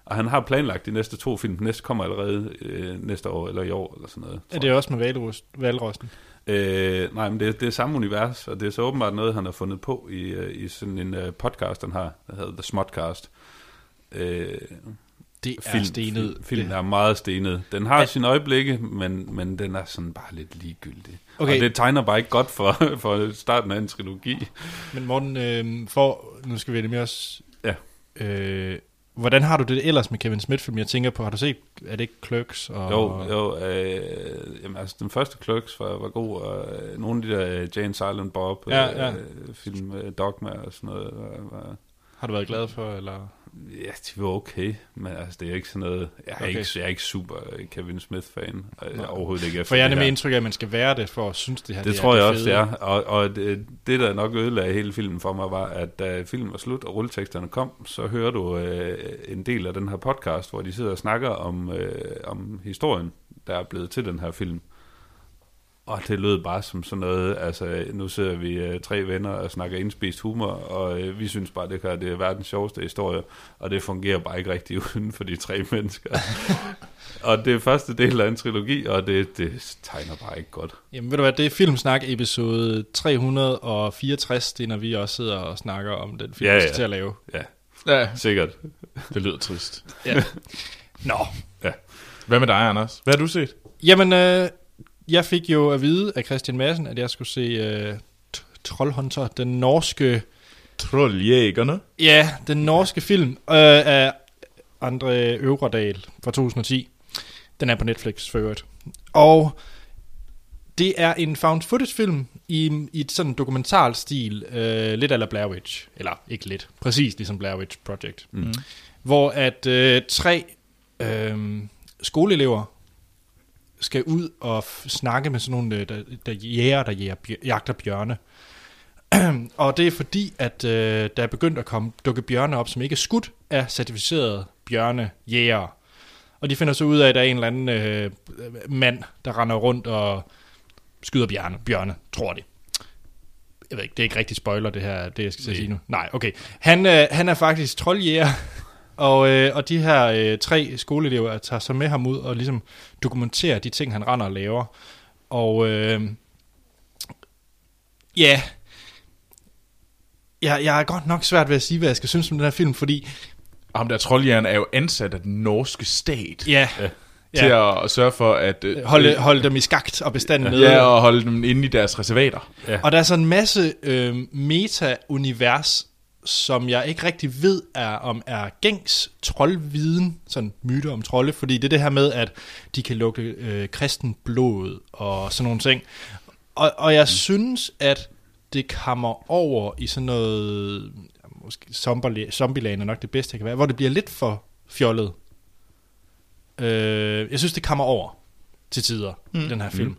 Og han har planlagt de næste 2 film. Den næste kommer allerede næste år, eller i år, eller sådan noget. Er det også med valrosten? Nej, men det er samme univers, og det er så åbenbart noget, han har fundet på i sådan en podcast, han har, der hedder The Smodcast. Det er stenet. Filmen er meget stenet. Den har sine øjeblikke, men den er sådan bare lidt ligegyldig. Okay. Og det tegner bare ikke godt for starten af en trilogi. Men Morten, nu skal vi det med os. Ja. Hvordan har du det ellers med Kevin Smith-film? Jeg tænker på, har du set, er det ikke Clerks? Og... Jo. Den første Clerks var god, og nogle af de der Jane Silent Bob film, Dogma og sådan noget. Har du været glad for, eller? Ja, de var okay, men altså, det er ikke sådan noget... Jeg er ikke super Kevin Smith-fan, overhovedet ikke. For jeg er nemlig indtryk af, at man skal være det, for at synes, det her det tror jeg også, det er. Og det, der nok ødelagde hele filmen for mig, var, at da filmen var slut, og rulleteksterne kom, så hører du en del af den her podcast, hvor de sidder og snakker om historien, der er blevet til den her film. Og det lød bare som sådan noget, altså nu sidder vi 3 venner og snakker indspist humor, og vi synes bare, det er verdens sjoveste historie, og det fungerer bare ikke rigtigt uden for de 3 mennesker. Og det er første del af en trilogi, og det tegner bare ikke godt. Jamen ved du hvad, det er Filmsnak episode 364, det er når vi også sidder og snakker om den film, vi skal til at lave. Ja, sikkert. Det lyder trist. Ja. Nå. Ja. Hvad med dig, Anders? Hvad har du set? Jamen... Jeg fik jo at vide af Christian Madsen, at jeg skulle se Trollhunter, den norske... Trolljægerne? Ja, den norske film af André Øvredal fra 2010. Den er på Netflix for øvrigt. Og det er en found footage film i et sådan dokumentarstil, lidt a la Blair Witch. Eller ikke lidt, præcis ligesom Blair Witch Project. Mm. Hvor at 3 skoleelever... skal ud og snakke med sådan nogle, der jagter bjørne. Og det er fordi, at der er begyndt at dukke bjørne op, som ikke er skudt af certificerede bjørnejægere. Og de finder så ud af, at der er en eller anden mand, der render rundt og skyder bjørne, tror de. Jeg ved ikke, det er ikke rigtig spoiler, det her, det jeg skal sige nu. Nej, okay. Han er faktisk troldjæger. Og de her 3 skoleelever tager så med ham ud og ligesom dokumenterer de ting, han render og laver. Og jeg er godt nok svært ved at sige, hvad jeg skal synes om den her film, fordi... Ham der troldjægeren er jo ansat af den norske stat. Til at sørge for at... holde dem i skakt og bestanden nede. Ja, og holde dem inde i deres reservater. Ja. Og der er så en masse meta-univers, som jeg ikke rigtig ved er gængs troldviden, sådan myter om trolde, fordi det er det her med, at de kan lukke kristen blod og sådan nogle ting. Og jeg synes, at det kommer over i sådan noget, måske Zombieland er nok det bedste, jeg kan være, hvor det bliver lidt for fjollet. Jeg synes, det kommer over. til tider i den her film.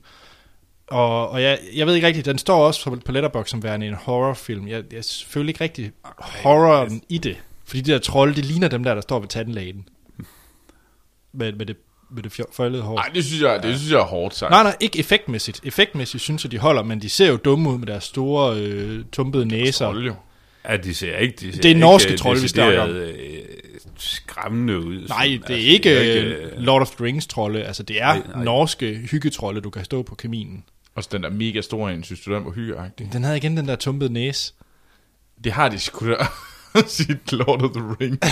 Og jeg ved ikke rigtigt, den står også på Letterboxd som værende en horrorfilm. Jeg føler ikke rigtig horroren i det, fordi de der trolde, det ligner dem der står ved tandlægen med det føjlede hår. Nej, det synes jeg er hårdt sagt. Nej, ikke effektmæssigt. Effektmæssigt synes jeg de holder, men de ser jo dumme ud med deres store tumpede næser. Trolde jo. Ja, de ser ikke. Det er norske trolde, vi snakker om. Skræmmende ud. Nej, det er ikke Lord of the Rings trolde. Altså, det er norske hyggetrolde, du kan stå på kaminen. Og så den der mega store en, synes du, den var hyggeagtig? Den havde igen den der tumpede næse. Det har de sgu da sit Lord of the Rings.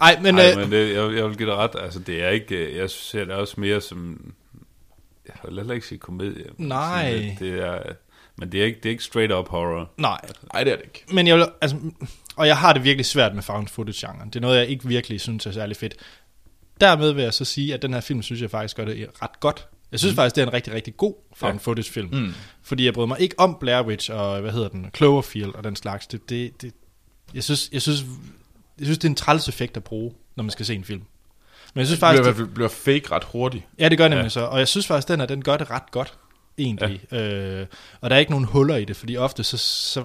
Ej, men... jeg vil give dig ret. Altså, det er ikke... Jeg ser det også mere som... Jeg vil heller ikke sige komedie. Nej. Det er... Men det er ikke straight up horror. Nej, det er det ikke. Men jeg vil, altså, og jeg har det virkelig svært med found footage-genren. Det er noget, jeg ikke virkelig synes er særlig fedt. Dermed vil jeg så sige, at den her film, synes jeg faktisk gør det ret godt. Jeg synes faktisk, det er en rigtig, rigtig god found footage-film. Fordi jeg brød mig ikke om Blair Witch og, Cloverfield og den slags. Jeg synes, det er en træls effekt at bruge, når man skal se en film. Men jeg synes faktisk... Det bliver fake ret hurtigt. Ja, det gør nemlig så. Og jeg synes faktisk, den gør det ret godt. Egentlig. Ja. Og der er ikke nogen huller i det, fordi ofte så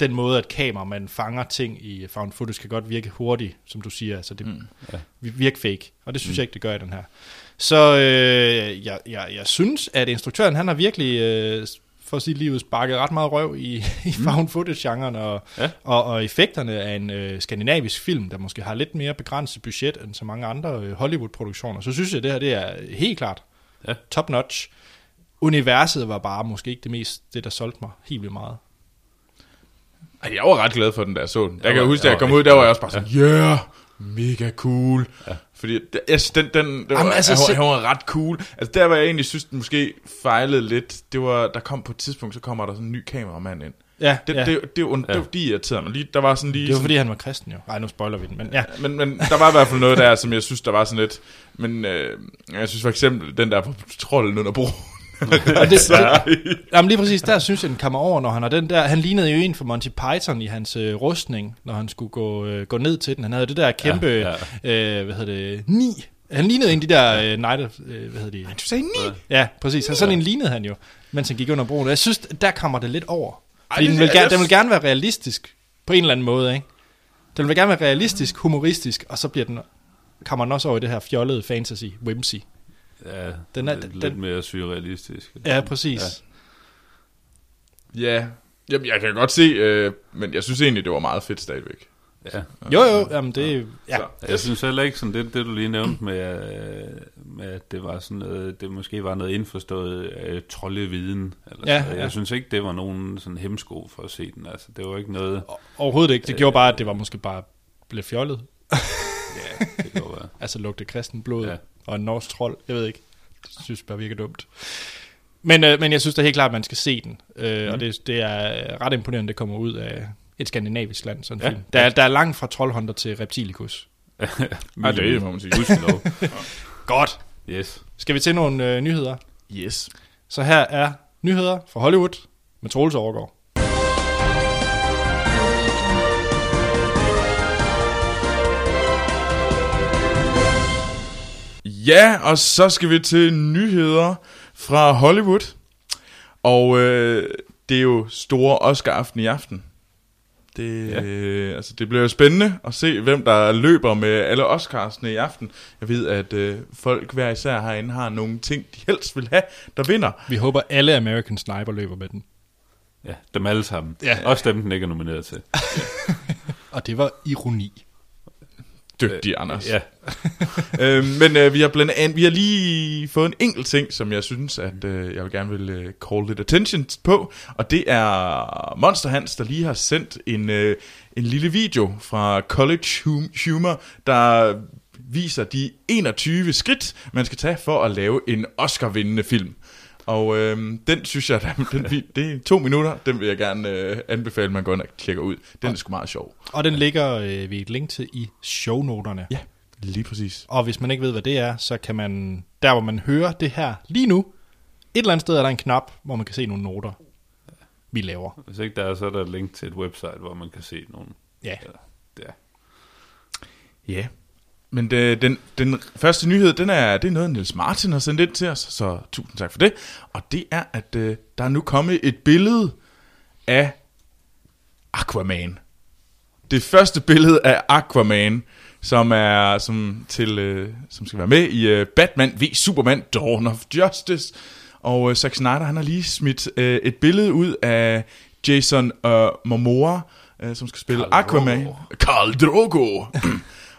den måde, at kameramanden fanger ting i found footage, kan godt virke hurtigt, som du siger. Altså, det virker fake, og det synes jeg ikke, det gør i den her. Så jeg synes, at instruktøren, han har virkelig, for at sige livet, sparket ret meget røv i found footage-genren, og effekterne af en skandinavisk film, der måske har lidt mere begrænset budget end så mange andre Hollywood-produktioner. Så synes jeg, det her det er helt klart top-notch. Universet var bare måske ikke det mest, der solgte mig helt vildt meget. Ej, jeg var ret glad for den, der så den. Jeg kan huske, da jeg kom ud, der var jeg også bare sådan, yeah, mega cool. Ja. Fordi den var ret cool. Altså der var jeg egentlig synes, den måske fejlede lidt. Det var, der kom på et tidspunkt, så kommer der sådan en ny kameramand ind. Ja, det var de irriterende. Det var sådan, fordi han var kristen jo. Nej, nu spoiler vi den, men ja. Men der var i hvert fald noget der, som jeg synes, der var sådan lidt. Men jeg synes for eksempel, den der trolden under broen. Jamen lige præcis, der synes jeg, den kommer over, når han har den der... Han lignede jo en for Monty Python i hans rustning, når han skulle gå ned til den. Han havde det der kæmpe... Han lignede en de der... Nej, du sagde 9? Ja, præcis. Så sådan en lignede han jo, mens han gik under broen. Jeg synes, der kommer det lidt over. Fordi den vil gerne være realistisk på en eller anden måde, ikke? Den vil gerne være realistisk, humoristisk, og så kommer den også over i det her fjollede fantasy, whimsy. Ja, den er lidt mere surrealistisk. Ja, præcis. Ja. Jamen, jeg kan godt se, men jeg synes egentlig, det var meget fedt stadigvæk. Ja. Jo, jamen det... Ja. Jeg synes heller ikke, som det du lige nævnte med at det var sådan noget, det måske var noget indforstået troldeviden. Jeg synes ikke, det var nogen sådan hemsko for at se den. Altså, det var ikke noget... Overhovedet ikke. Det gjorde bare, at det var måske bare blev fjollet. Ja, det gjorde bare. Altså lugte kristen blod. Ja. Og en norsk trold, jeg ved ikke. Det synes bare virker dumt. Men jeg synes da helt klart, at man skal se den. Og det er ret imponerende, det kommer ud af et skandinavisk land, sådan en film. Der er langt fra troldhunter til reptilikus. Ja, det er det, må man sige. Godt. Yes. Skal vi til nogle nyheder? Yes. Så her er nyheder fra Hollywood med Troels Overgaard. Ja, og så skal vi til nyheder fra Hollywood. Og det er jo store Oscar-aften i aften. Det bliver jo spændende at se, hvem der løber med alle Oscarsne i aften. Jeg ved, at folk hver især herinde har nogle ting, de helst vil have, der vinder. Vi håber, alle American Sniper løber med den. Ja, dem alle sammen. Ja. Også dem, den ikke er nomineret til. Og det var ironi. Dygtig, Anders. Ja. Men vi har lige fået en enkelt ting, som jeg synes, at jeg vil gerne call lidt attention på, og det er Monster Hans, der lige har sendt en lille video fra College Humor, der viser de 21 skridt, man skal tage for at lave en Oscar-vindende film. Og den synes jeg, det er 2 minutter, den vil jeg gerne anbefale, man går ind og tjekker ud. Den er sgu meget sjov. Og den ligger ved et link til i shownoterne. Ja, lige præcis. Og hvis man ikke ved, hvad det er, så kan man, der hvor man hører det her lige nu, et eller andet sted er der en knap, hvor man kan se nogle noter, vi laver. Hvis ikke der er, så er der et link til et website, hvor man kan se nogle. Ja. Ja. Men den første nyhed, det er noget, Niels Martin har sendt ind til os, så tusind tak for det. Og det er, at der er nu kommet et billede af Aquaman. Det første billede af Aquaman, som skal være med i Batman v Superman Dawn of Justice. Og Zack Snyder, han har lige smidt et billede ud af Jason Momoa, som skal spille Aquaman. Khal Drogo.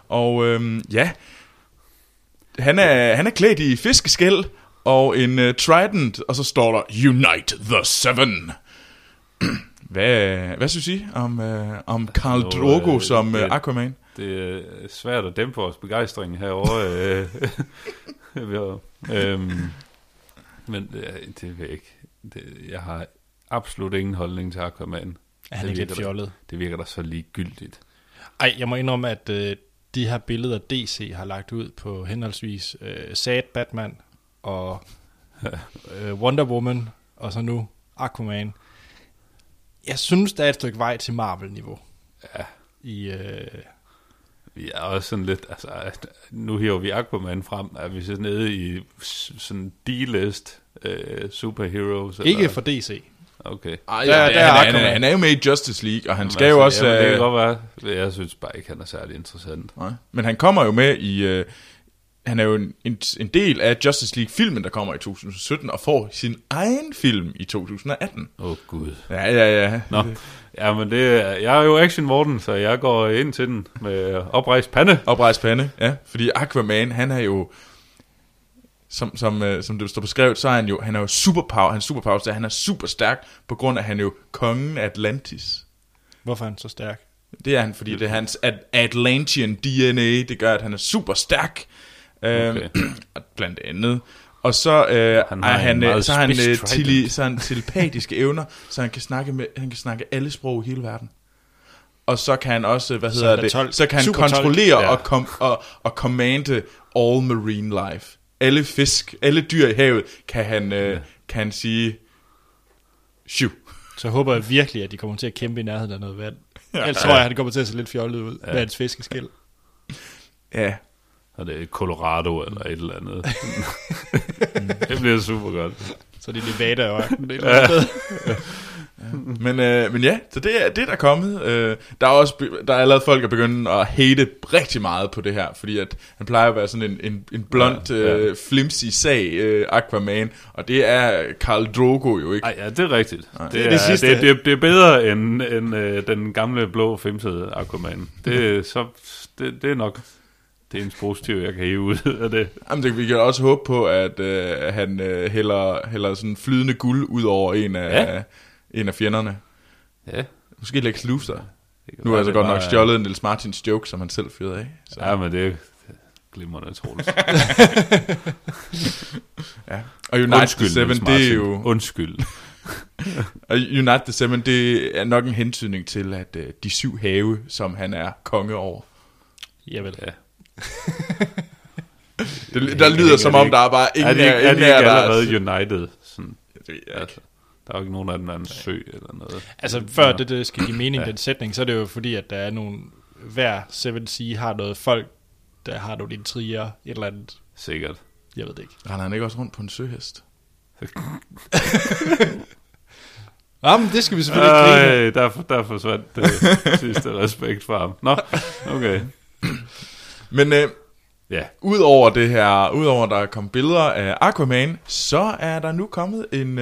Og han er klædt i fiskeskæl og en trident, og så står der Unite the Seven. Hvad synes I om Khal Drogo som Aquaman? Det er svært at dæmpe vores begejstring herovre. Men det ved jeg ikke. Jeg har absolut ingen holdning til Aquaman. Han er lidt fjollet. Det virker da så ligegyldigt. Ej, jeg må indrømme, at de her billeder, DC har lagt ud på henholdsvis Sad Batman og Wonder Woman, og så nu Aquaman. Jeg synes, der er et stykke vej til Marvel-niveau. Ja. Vi er også sådan lidt, altså, nu hiver vi Aquaman frem, er vi så nede i sådan D-list superheroes? Eller? Ikke for DC. Okay. Ej, ja, han er jo med i Justice League, og han skal jo også... det kan godt være. Jeg synes bare ikke, han er særlig interessant. Nej. Men han kommer jo med i... han er jo en del af Justice League-filmen, der kommer i 2017, og får sin egen film i 2018. Åh, gud. Ja. Nå. Ja, men jeg er jo action-morten, så jeg går ind til den med oprejst pande. Oprejst pande, ja. Fordi Aquaman, han er jo... Som det står beskrevet, så er han jo superpower, så han er super stærk, på grund af, at han er jo kongen af Atlantis. Hvorfor er han så stærk? Det er han, fordi det er hans Atlantean DNA, det gør, at han er super stærk, okay. Blandt andet. Og så har han telepatiske evner, så han kan snakke alle sprog i hele verden. Og så kan han også, så kan han kontrollere og commande all marine life. Alle fisk, alle dyr i havet, kan han sige, shoo. Så håber jeg virkelig, at de kommer til at kæmpe i nærheden af noget vand. Ja. Ellers tror jeg, at han kommer til at se lidt fjollet ud med hans fiskeskæl. Ja. Og det er Colorado eller et eller andet. Det bliver super godt. Så det er Nevada og ørkenen. Ja. Men ja, så det er der kommet. Der er allerede folk, der begynder at hate rigtig meget på det her, fordi at han plejer at være sådan en blond, flimsy sag, Aquaman, og det er Khal Drogo jo ikke. Ej, ja, det er rigtigt. Det er bedre end den gamle blå flimsede Aquaman. Det er nok det eneste positive, jeg kan hive ud af det. Jamen, vi kan også håbe på, at han hælder sådan flydende guld ud over en af fjenderne. Ja. Måske Lex Luthor. Nu er altså godt nok stjålet en Niels Martins joke, som han selv fyrede af. Så. Ja, men det er glimrende, Troels. Ja. Og Unite the Seven, det er jo... Undskyld. Og Unite the Seven, det er nok en hentydning til, at de 7 have, som han er konge over. Jamen, ja. Der lyder som om, der er bare ingen af... Er de ikke allerede United? Sådan, ja, det er ikke. Der er jo ikke nogen af den anden sø eller noget. Altså før det skal give mening, den sætning, så er det jo fordi, at der er nogle... Hver 7C har noget folk, der har nogle intriger, et eller andet. Sikkert. Jeg ved det ikke. Han er ikke også rundt på en søhest. Jamen, det skal vi selvfølgelig ikke lide. Der forsvandt det sidste respekt for ham. Nå, okay. Men udover det her, udover der er kommet billeder af Aquaman, så er der nu kommet en...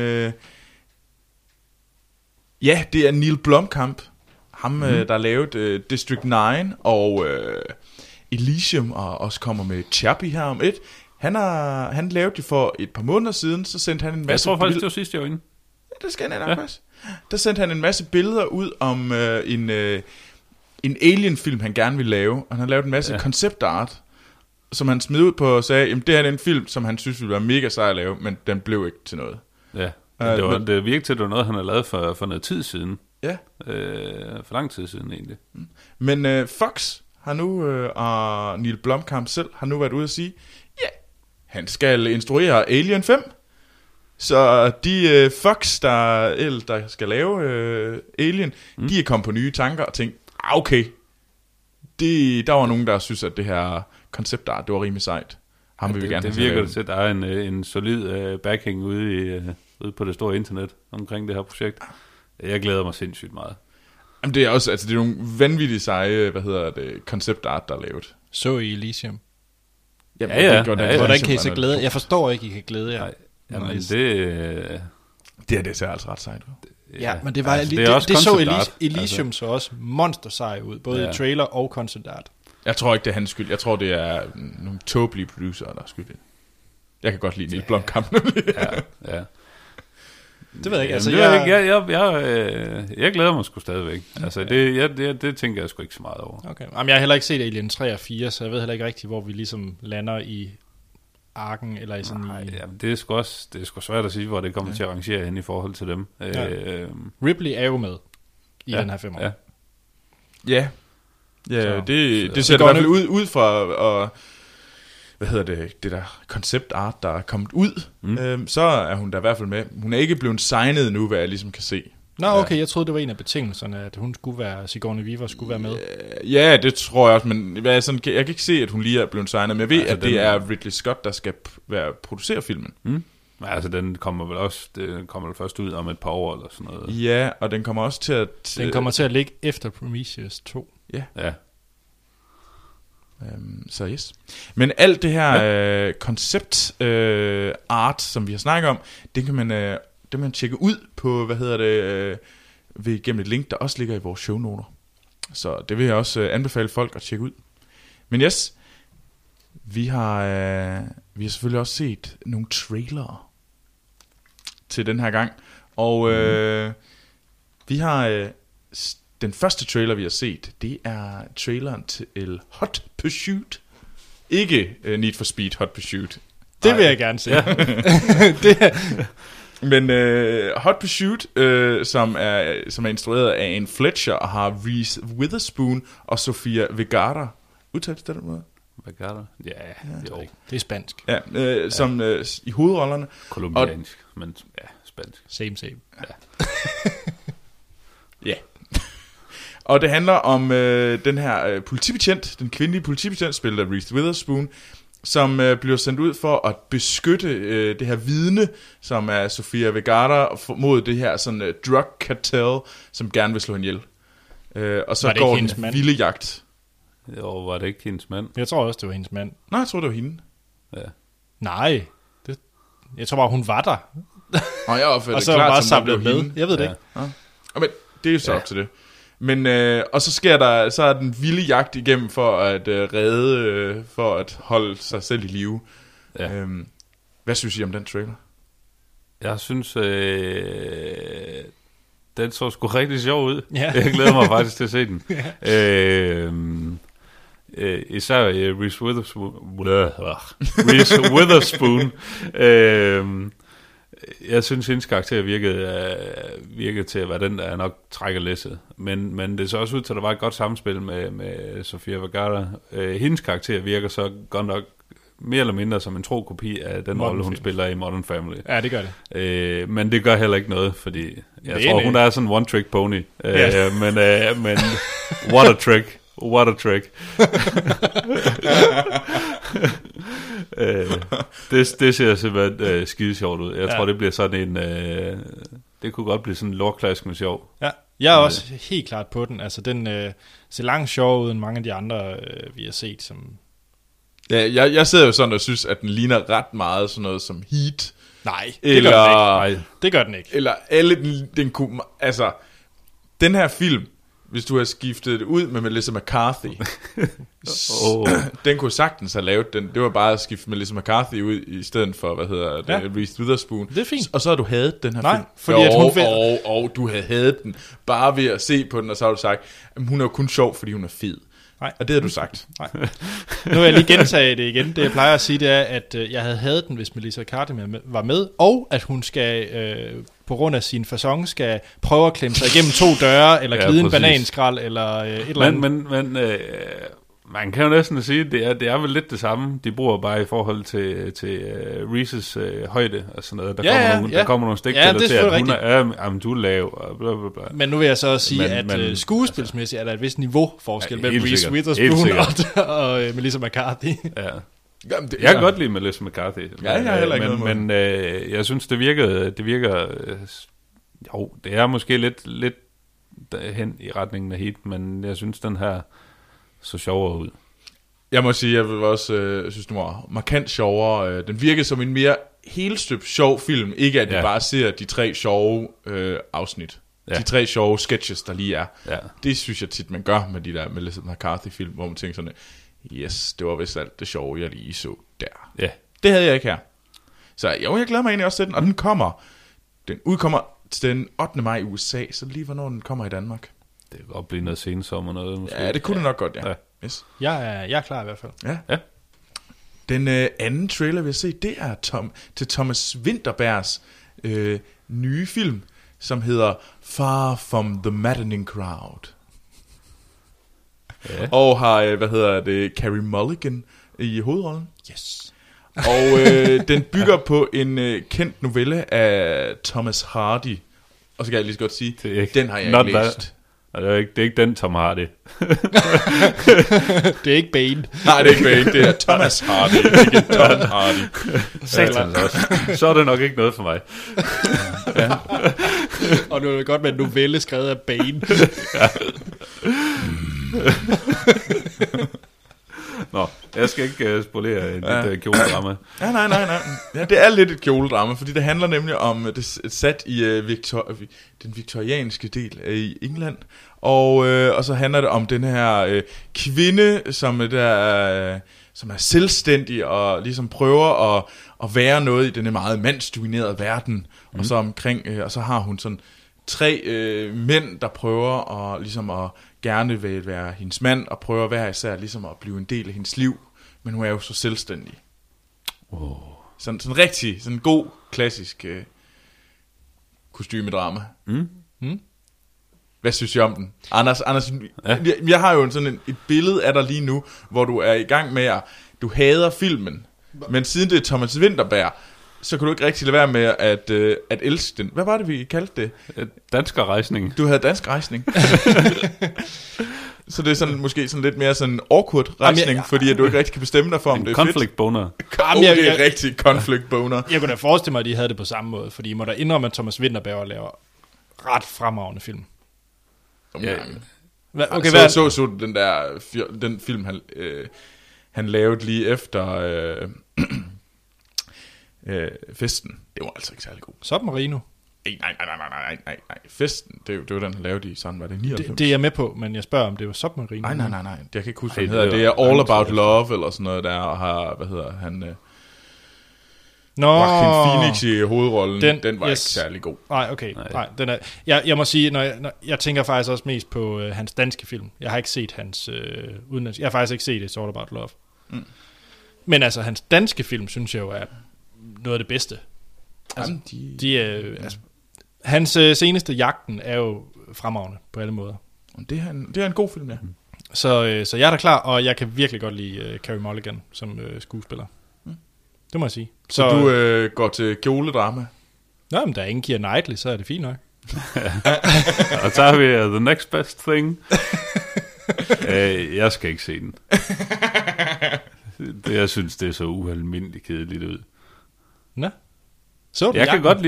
Ja, det er Neil Blomkamp, ham der har lavet District 9 og Elysium, og også kommer med Chappie her om et. Han lavede det for et par måneder siden, så sendte han en masse... Jeg tror faktisk, det var sidste år inden. Ja, det skal han nok også. Der sendte han en masse billeder ud om en alien-film, han gerne ville lave, og han har lavet en masse concept art, som han smed ud på og sagde, jamen det her er en film, som han synes ville være mega sej at lave, men den blev ikke til noget. Ja. Det virkede til, at det var noget, han har lavet for noget tid siden. Ja. For lang tid siden, egentlig. Men Fox har nu, og Neil Blomkamp selv, har nu været ude at sige, han skal instruere Alien 5. Så de Fox, der skal lave Alien, de er kommet på nye tanker og tænkt, okay, det, der var nogen, der synes, at det her konceptart, det var rimelig sejt. Ham vil vi gerne have. Det virker til, at der er en solid backing ude på det store internet omkring det her projekt. Jeg glæder mig sindssygt meget. Jamen det er også, altså det er nogle vanvittige seje, konceptart, der er lavet. Så I Elysium? Jamen, ja, ja. Hvordan kan I så glæde? Jeg forstår ikke, I kan glæde jer. Jamen det ser altså ret sejt ud. Ja, men det var altså, det så Elysium altså, så også monster sej ud, både i trailer og concept art. Jeg tror ikke, det er hans skyld. Jeg tror, det er nogle tåbelige producerer, der er skyld. Jeg kan godt lide Neil Blomkamp. Ja. Det ved jeg ikke. Altså, jeg glæder mig sgu stadigvæk. Altså, det tænker jeg sgu ikke så meget over. Okay. Jamen, jeg har heller ikke set Alien 3 og 4, så jeg ved heller ikke rigtigt, hvor vi ligesom lander i arken eller i sådan. Nej, jamen, det er sgu svært at sige, hvor det kommer til at rangere hen i forhold til dem. Ja. Ripley er jo med i den her 5'er. Ja, det ser det godt ud fra og det der konceptart, der er kommet ud, så er hun der i hvert fald med. Hun er ikke blevet signet nu, hvad jeg ligesom kan se. Nå, okay, jeg troede, det var en af betingelserne, at hun skulle være, Sigourney Weaver skulle være med. Ja, det tror jeg også, men jeg kan ikke se, at hun lige er blevet signet, men jeg ved, altså, at det er Ridley Scott, der skal producere filmen. Mm. Altså, den kommer vel først ud om et par år eller sådan noget. Ja, og den kommer også til at... Den kommer til at ligge efter Prometheus 2. Ja. Så yes. Men alt det her koncept art, som vi har snakket om, det kan man tjekke ud på, ved gennem et link, der også ligger i vores shownoter. Så det vil jeg også anbefale folk at tjekke ud. Men yes, vi har selvfølgelig også set nogle trailere til den her gang, og vi har den første trailer, vi har set, det er traileren til Hot Pursuit. Ikke Need for Speed Hot Pursuit. Det vil jeg gerne se. Men Hot Pursuit, som er instrueret af Anne Fletcher, og har Reese Witherspoon og Sofia Vergara. Udtalt det den måde? Vergara? Ja, det er spansk. Som i hovedrollerne. Kolumbiansk, men spansk. Same. Ja. Og det handler om den her politibetjent, den kvindelige politibetjent, spillet af Reese Witherspoon, som bliver sendt ud for at beskytte det her vidne, som er Sofia Vergara, mod det her sådan drug cartel, som gerne vil slå hende ihjel. Og så går den vilde jagt. Jo, var det ikke hendes mand? Jeg tror også, det var hendes mand. Nej, jeg tror, det var hende. Ja. Nej, jeg tror bare, hun var der. Nå, jeg opfører det klart, som var bare samlet med. Hende. Jeg ved det ikke. Ja. Men det er jo så op til det. Men og så sker der, så er den vilde jagt igennem for at redde, for at holde sig selv i live. Ja. Hvad synes I om den trailer? Jeg synes den så sgu rigtig sjov ud. Ja. Jeg glæder mig faktisk til at se den. Ja. Især Reese Witherspoon. Reese Witherspoon. Jeg synes, hendes karakter virkede til at være den, der nok trækker læsset. Men det så også ud til, at der var et godt samspil med Sofia Vergara. Hendes karakter virker så godt nok mere eller mindre som en tro kopi af den rolle, hun spiller i Modern Family. Ja, det gør det. Men det gør heller ikke noget, fordi jeg tror, hun er sådan en one-trick pony. Men what a trick. What a trick. Det ser simpelthen skide sjovt ud. Jeg tror, det bliver sådan en... det kunne godt blive sådan en lortklask med sjov. Ja, jeg er også helt klart på den. Altså, den ser langt sjov ud end mange af de andre, vi har set. Som... Ja, jeg sidder jo sådan og synes, at den ligner ret meget sådan noget som Heat. Nej, det gør den ikke. Eller alle... Den kunne, altså, den her film... Hvis du har skiftet det ud med Melissa McCarthy, den kunne sagtens have lavet den. Det var bare at skifte Melissa McCarthy ud i stedet for, Reese Witherspoon. Det er fint. Og så har du hadet den her film. Fordi at hun du havde hadet den. Bare ved at se på den, og så har du sagt, at hun er jo kun sjov, fordi hun er fed. Nej. Og det har du sagt. Nej. Nu vil jeg lige gentage det igen. Det jeg plejer at sige, det er, at jeg havde hadet den, hvis Melissa McCarthy var med, og at hun skal... på grund af sin façon, skal prøve at klemme sig igennem 2 døre, eller glide en bananskrald, eller et eller andet. Men Man kan jo næsten sige, at det er vel lidt det samme. De bruger bare i forhold til Reese's højde og sådan noget. Der kommer nogle stik til at hun er du lav og bla bla bla. Men nu vil jeg så også sige, at skuespilsmæssigt er der et vist niveauforskel mellem Reese Witherspoon og Melissa McCarthy. Ja. Jamen, jeg kan godt lide Melissa McCarthy. Men jeg synes, det virker. Jo, det er måske lidt hen i retningen af Heat, men jeg synes, den her så sjovere ud. Jeg må sige, jeg vil også synes, den var markant sjovere. Den virkede som en mere helstøbt sjov film. Ikke at vi bare ser de tre sjove afsnit. Ja. De tre sjove sketches, der lige er. Ja. Det synes jeg tit, man gør med de der Melissa McCarthy-film, hvor man tænker sådan, yes, det var vist alt det sjove, jeg lige så der. Ja. Det havde jeg ikke her. Så jo, jeg glæder mig egentlig også til den. Og den udkommer den 8. maj i USA, så lige hvornår den kommer i Danmark. Det kan godt blive noget sensommer noget, måske. Ja, det kunne det nok godt, ja. Yes. Jeg er klar i hvert fald. Ja. Den anden trailer, vi har set, det er til Thomas Vinterbergs nye film, som hedder Far From The Maddening Crowd. Ja. Og har, Carey Mulligan i hovedrollen. Yes. Og den bygger på en kendt novelle af Thomas Hardy. Og så kan jeg lige så godt sige, den har jeg ikke læst. Det er ikke den, Tom Hardy. Det er ikke Bane. Nej, det er ikke Bane. Det er Thomas Hardy. Ikke Tom Hardy. Så er det nok ikke noget for mig. Ja. Og nu er det godt med en novelle skrevet af Bane. Ja. Nå, jeg skal ikke spolere et kjoledrama. Ja, nej. Ja, det er lidt et kjoledrama, fordi det handler nemlig om det sat i den viktorianske del i England, og så handler det om den her kvinde, som er selvstændig og ligesom prøver at være noget i denne meget mandsdominerede verden, og så omkring og så har hun sådan tre mænd, der prøver at ligesom at gerne vil være hendes mand, og prøver hver især ligesom at blive en del af hendes liv, men hun er jo så selvstændig. Oh. Sådan rigtig, sådan god, klassisk kostymedrama. Hvad synes I om den? Anders ja. Jeg har jo et billede af dig lige nu, hvor du er i gang med at, du hader filmen, men siden det er Thomas Vinterberg, så kunne du ikke rigtig lade være med at elske den. Hvad var det, vi kaldte det? Danskerrejsning. Du havde danskerrejsning. Så det er sådan, måske sådan lidt mere sådan awkward rejsning, fordi at du ikke rigtig kan bestemme dig for, om det er conflict fedt. Boner. Det er rigtig conflict boner. Jeg kunne da forestille mig, at de havde det på samme måde, fordi I må da indrømme, at Thomas Vinterberg laver ret fremragende film. Ja. Okay, så den der den film, han lavede lige efter... festen, det var altså ikke særlig god. Submarino? Nej. Festen, det var den, han lavede i sådan, var det 99? Det er jeg med på, men jeg spørger, om det var Submarino? Nej. Jeg kan ikke huske, hvad hedder. Det er All About Love, eller sådan noget der, og har, hvad hedder han... Joaquin Phoenix i hovedrollen, den var ikke særlig god. Nej, okay. Den er, jeg må sige, når jeg tænker faktisk også mest på hans danske film. Jeg har ikke set hans udenlandske... Jeg har faktisk ikke set It's All About Love. Mm. Men altså, hans danske film, synes jeg jo er... noget af det bedste. Altså, hans seneste Jagten er jo fremragende på alle måder. Det er en god film, ja. Så jeg er da klar, og jeg kan virkelig godt lide Carey Mulligan som skuespiller. Mm. Det må jeg sige. Så du går til kjoledrama? Nå, men der er ingen Keira Knightley, så er det fint nok. Og så har vi The Next Best Thing. Jeg skal ikke se den. Jeg synes, det er så ualmindeligt kedeligt ud. Jeg kan godt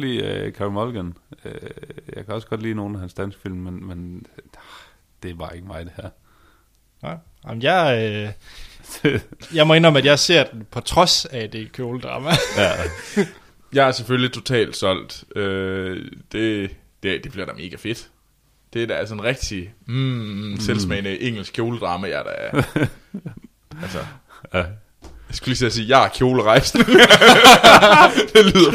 lide Carey Mulligan. Jeg kan også godt lide nogle af hans danske film, men det er bare ikke mig, det her. Nej. Jamen, jeg må indrømme, at jeg ser den på trods af det kjoledrama. Ja. Jeg er selvfølgelig totalt solgt. Det bliver da mega fedt. Det er da altså en rigtig selvsmagende engelsk kjoledrama, jeg der. Altså. Ja. Jeg skulle lige sige, jeg er kjolerejsning. Det lyder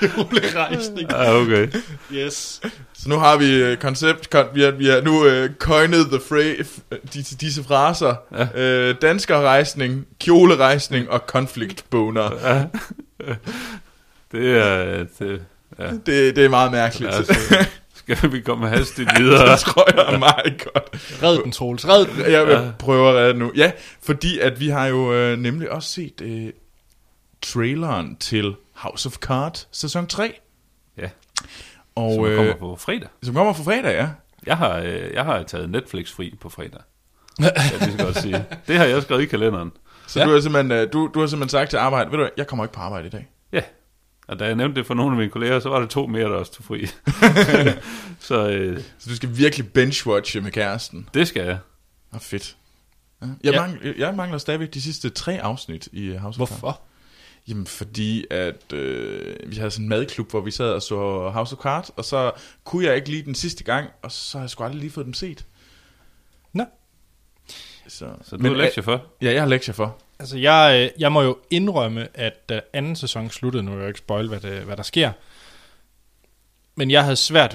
kjolerejsning. Okay. Yes. Så nu har vi koncept, vi har nu coined disse fraser. Ja. Danskerrejsning, kjolerejsning og konfliktboner. Ja. Det er meget mærkeligt. skal vi komme hastigt videre. Det tror jeg er meget godt. Red den, Troels, red den. Jeg prøver at redde den nu. Ja, fordi at vi har jo nemlig også set traileren til House of Cards sæson 3. Ja, og, som kommer på fredag. Som kommer på fredag, ja. Jeg har taget Netflix fri på fredag. Ja, det skal godt sige. Det har jeg skrevet i kalenderen. Så ja. du har simpelthen sagt til arbejde, ved du, jeg kommer ikke på arbejde i dag. Ja, og da jeg nævnte det for nogle af mine kolleger, så var der 2 mere, der også tog fri. Så du skal virkelig binge-watche med kæresten. Det skal jeg. Ah, fedt. Jeg mangler stadigvæk de sidste 3 afsnit i House of Cards. Hvorfor? Jamen fordi, at vi havde sådan en madklub, hvor vi sad og så House of Cards, og så kunne jeg ikke lide den sidste gang, og så har jeg sgu aldrig lige fået dem set. Nå. Så du har lektier for? Ja, jeg har lektier for. Altså, jeg må jo indrømme, at da anden sæson sluttede, nu vil jeg ikke spoil, hvad der sker. Men jeg har svært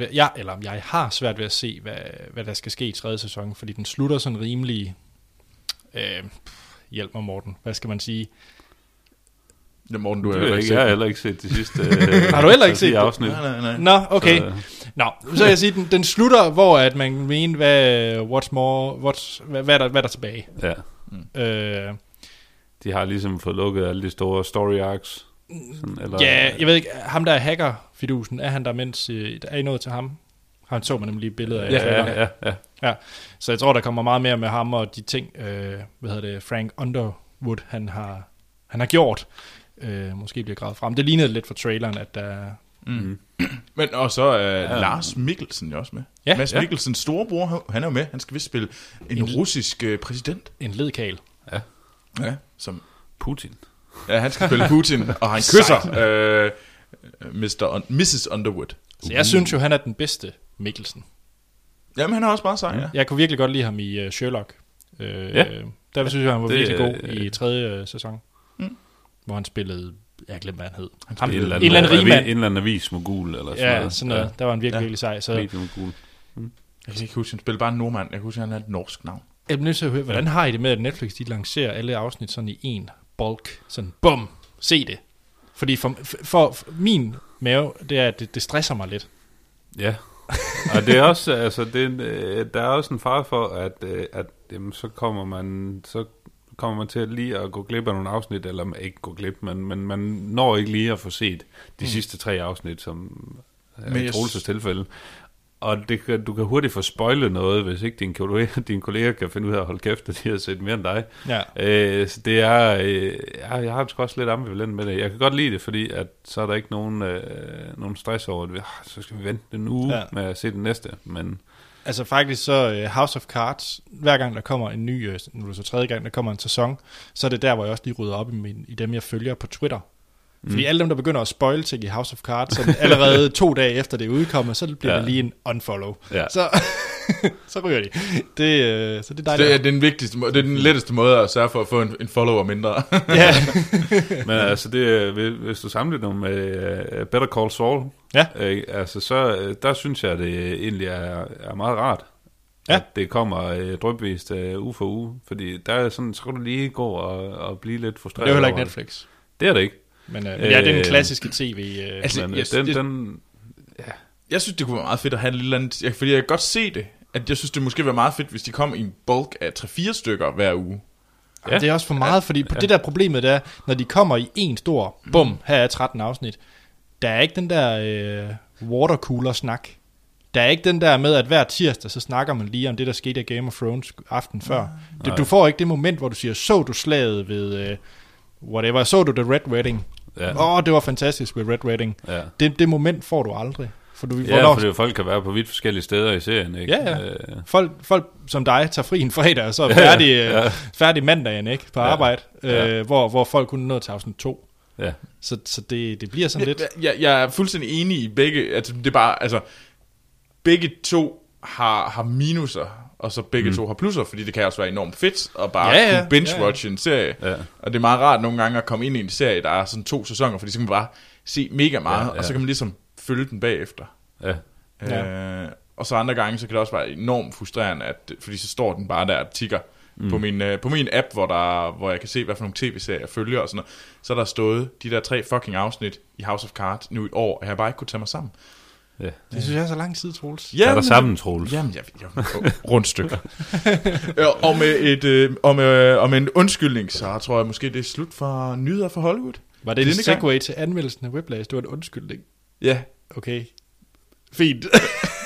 ved at se, hvad der skal ske i tredje sæson, fordi den slutter sådan rimelig... hjælp mig, Morten. Hvad skal man sige? Ja, Morten, jeg har heller ikke set de sidste har du heller ikke set afsnit? Nej. Nå, okay. Så vil jeg sige, den slutter, hvor at man mener, hvad er der tilbage. Ja. De har ligesom fået lukket alle de store story arcs. Sådan, eller, ja, jeg ved ikke, ham der er hacker-fidusen, er han der, mens er I nået til ham? Han så man nemlig lige billeder af. Ja. Så jeg tror, der kommer meget mere med ham og de ting, Frank Underwood, han har gjort. Måske bliver gravet frem. Det lignede lidt for traileren, at der... Men og så Lars Mikkelsen jo også med. Ja, Mads Mikkelsens storebror, han er jo med. Han skal vist spille en russisk præsident. En ledkagel. Ja, som Putin. Ja, han skal spille Putin, og han kysser Mrs. Underwood. Så jeg synes jo, han er den bedste Mikkelsen. Jamen, han er også bare sej, ja. Jeg kunne virkelig godt lide ham i Sherlock. Der synes jeg, han var virkelig god i 3. sæson. Hvor han spillede, jeg glemmer, hvad han hed. En eller anden avis-mogul, eller sådan noget. Ja, sådan noget. Der var han virkelig sej. Så... Jeg kan ikke huske, han spillede bare en nordmand. Jeg kan huske, han havde et norsk navn. Jeg bliver nødt til at høre, hvordan har I det med, at Netflix de lancerer alle afsnit sådan i en bulk? Sådan, bum, se det. Fordi for min mave, det er, at det stresser mig lidt. Ja, og det er også, der er også en fare for, at jamen, så kommer man til at lige at gå glip af nogle afsnit, eller ikke gå glip, men man når ikke lige at få set de sidste 3 afsnit, som er Troelses tilfælde. Og du kan hurtigt få spoilet noget, hvis ikke din kollega kan finde ud af at holde kæft, at de har set mere end dig. Ja. Så det er, jeg har sgu også lidt ambivalent med det. Jeg kan godt lide det, fordi at så er der ikke nogen stress over det. Så skal vi vente en uge med at se den næste. Men... Altså faktisk så House of Cards, hver gang der kommer en ny, nu er det så 3. gang der kommer en sæson, så er det der, hvor jeg også lige rydder op i dem, jeg følger på Twitter. Fordi alle dem, der begynder at spoil ting i House of Cards, så allerede 2 dage efter det er udkommet, så bliver det lige en unfollow. Ja. Så ryger de. Så det er dejligt. Det er den vigtigste måde, det er den letteste måde at sørge for at få en follower mindre. Ja. Men altså, hvis du sammenligner dem med Better Call Saul, der synes jeg, det egentlig er meget rart. Ja. At det kommer drypvist uge for uge. Fordi der er sådan, så kan du lige gå og blive lidt frustreret. Det er jo heller ikke Netflix. Det er det ikke. Men ja, det er den klassiske tv. Jeg synes, det kunne være meget fedt at have en lille anden... Fordi jeg kan godt se det. At jeg synes, det måske ville være meget fedt, hvis de kom i en bulk af 3-4 stykker hver uge. Ja. Det er også for meget, fordi det der problemet er, når de kommer i en stor, bum, her er 13 afsnit, der er ikke den der watercooler-snak. Der er ikke den der med, at hver tirsdag, så snakker man lige om det, der skete af Game of Thrones aften før. Du får ikke det moment, hvor du siger, så du slaget ved... whatever, så du The Red Wedding. Det var fantastisk ved Red Wedding. Ja. Det moment får du aldrig. For folk kan være på vidt forskellige steder i serien, ikke? Ja. Folk som dig tager fri en fredag, og så er færdig mandagen, ikke? På arbejde, hvor folk kunne nå til afsnit 2. Ja. Så det bliver sådan lidt... Jeg er fuldstændig enig i begge... Altså, det er bare, altså, begge to har minuser... Og så begge to har plusser, fordi det kan også være enormt fedt at bare kunne binge-watche en serie. Ja. Og det er meget rart nogle gange at komme ind i en serie, der er sådan 2 sæsoner, fordi så kan man bare se mega meget, og så kan man ligesom følge den bagefter. Ja. Og så andre gange, så kan det også være enormt frustrerende, fordi så står den bare der og tikker på min app, hvor jeg kan se, hvad for nogle tv-serier jeg følger og sådan noget. Så er der stået de der 3 fucking afsnit i House of Cards nu i et år, og jeg har bare ikke kunne tage mig sammen. Ja. Det synes jeg er så lang tid, Troels. Jamen, er der sammen, Troels? Jamen, jeg rundt stykke. Og med en undskyldning, så tror jeg måske, det er slut for nyheder fra Hollywood. Var det en segue til anmeldelsen af Whiplash? Det var en undskyldning? Ja. Okay. Fint.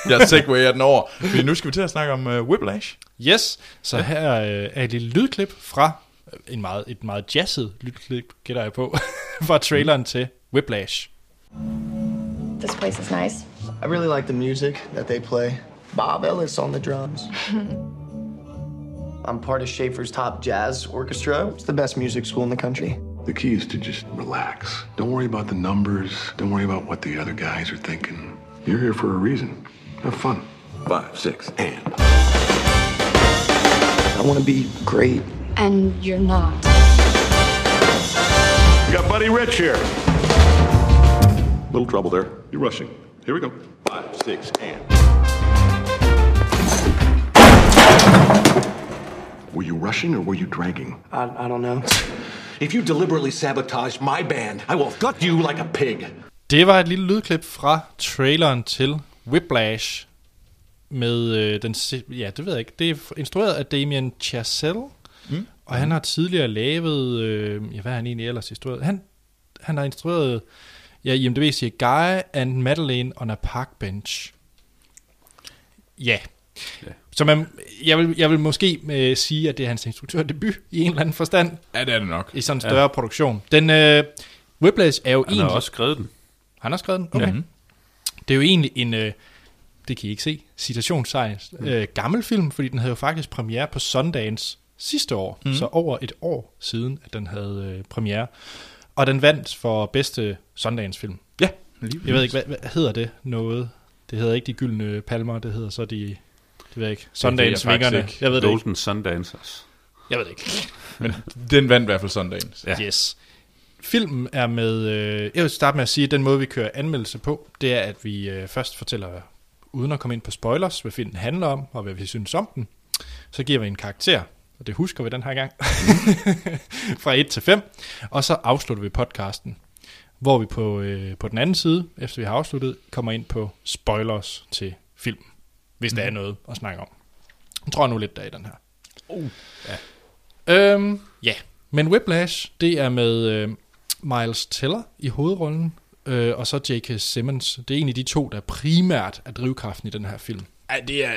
Jeg segwayer den over. Men nu skal vi til at snakke om Whiplash. Yes. Så her er et lille lydklip fra et meget jazzet lydklip, gætter jeg på, fra traileren til Whiplash. This place is nice. I really like the music that they play. Bob Ellis on the drums. I'm part of Schaefer's top jazz orchestra. It's the best music school in the country. The key is to just relax. Don't worry about the numbers. Don't worry about what the other guys are thinking. You're here for a reason. Have fun. 5, 6, and... I want to be great. And you're not. We got Buddy Rich here. Little trouble there. You're rushing. Here we go. 5, 6, and... Were you rushing or were you dragging? I don't know. If you deliberately sabotage my band, I will gut you like a pig. Det var et lille lydklip fra traileren til Whiplash med det ved jeg ikke. Det er instrueret af Damien Chazelle, og han har tidligere lavet hvad er han egentlig ellers instrueret? Han har instrueret IMDb siger Guy and Madeline on a Park Bench. Ja. Yeah. Så jeg vil måske sige, at det er hans instruktørdebut i en eller anden forstand. Ja, det er det nok. I sådan en større produktion. Den Whiplash er jo egentlig... Han har også skrevet den. Han har skrevet den? Okay. Ja. Det er jo egentlig en, det kan I ikke se, citationssejs, gammel film, fordi den havde jo faktisk premiere på Sundance sidste år. Så over et år siden, at den havde premiere. Og den vandt for bedste Sundance-film. Ja. Jeg ved ikke, hvad hedder det noget? Det hedder ikke De Gyldne Palmer, det hedder så de... Det ved jeg ikke. Sundance-vingerne. Jeg ved det Golden ikke. Sundancers. Jeg ved det ikke. Men den vandt i hvert fald Sundance. Ja. Yes. Filmen er med... jeg vil starte med at sige, at den måde, vi kører anmeldelse på, det er, at vi først fortæller, uden at komme ind på spoilers, hvad filmen handler om, og hvad vi synes om den. Så giver vi en karakter, og det husker vi den her gang, fra 1 til 5. Og så afslutter vi podcasten, hvor vi på den anden side, efter vi har afsluttet, kommer ind på spoilers til filmen. Hvis der er noget at snakke om. Jeg tror nu lidt, der i den her. Ja. Men Whiplash, det er med Miles Teller i hovedrollen, og så J.K. Simmons. Det er egentlig de to, der primært er drivkraften i den her film. Ja, det er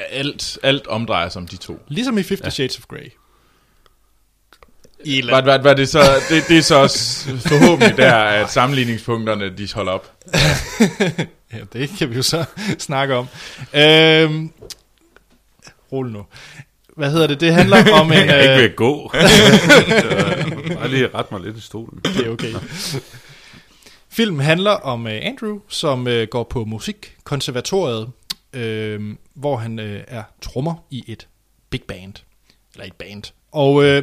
alt omdrejer som de to. Ligesom i 50 Shades of Grey. Var det så, det er så også forhåbentlig der, at sammenligningspunkterne, de holder op. Ja, det kan vi jo så snakke om. Rol nu. Hvad hedder det? Det handler om en... Jeg ikke ved at gå. Jeg lige ret mig lidt i stolen. Det er okay. Filmen handler om Andrew, som går på musikkonservatoriet, hvor han er trommer i et big band. Eller et band. Og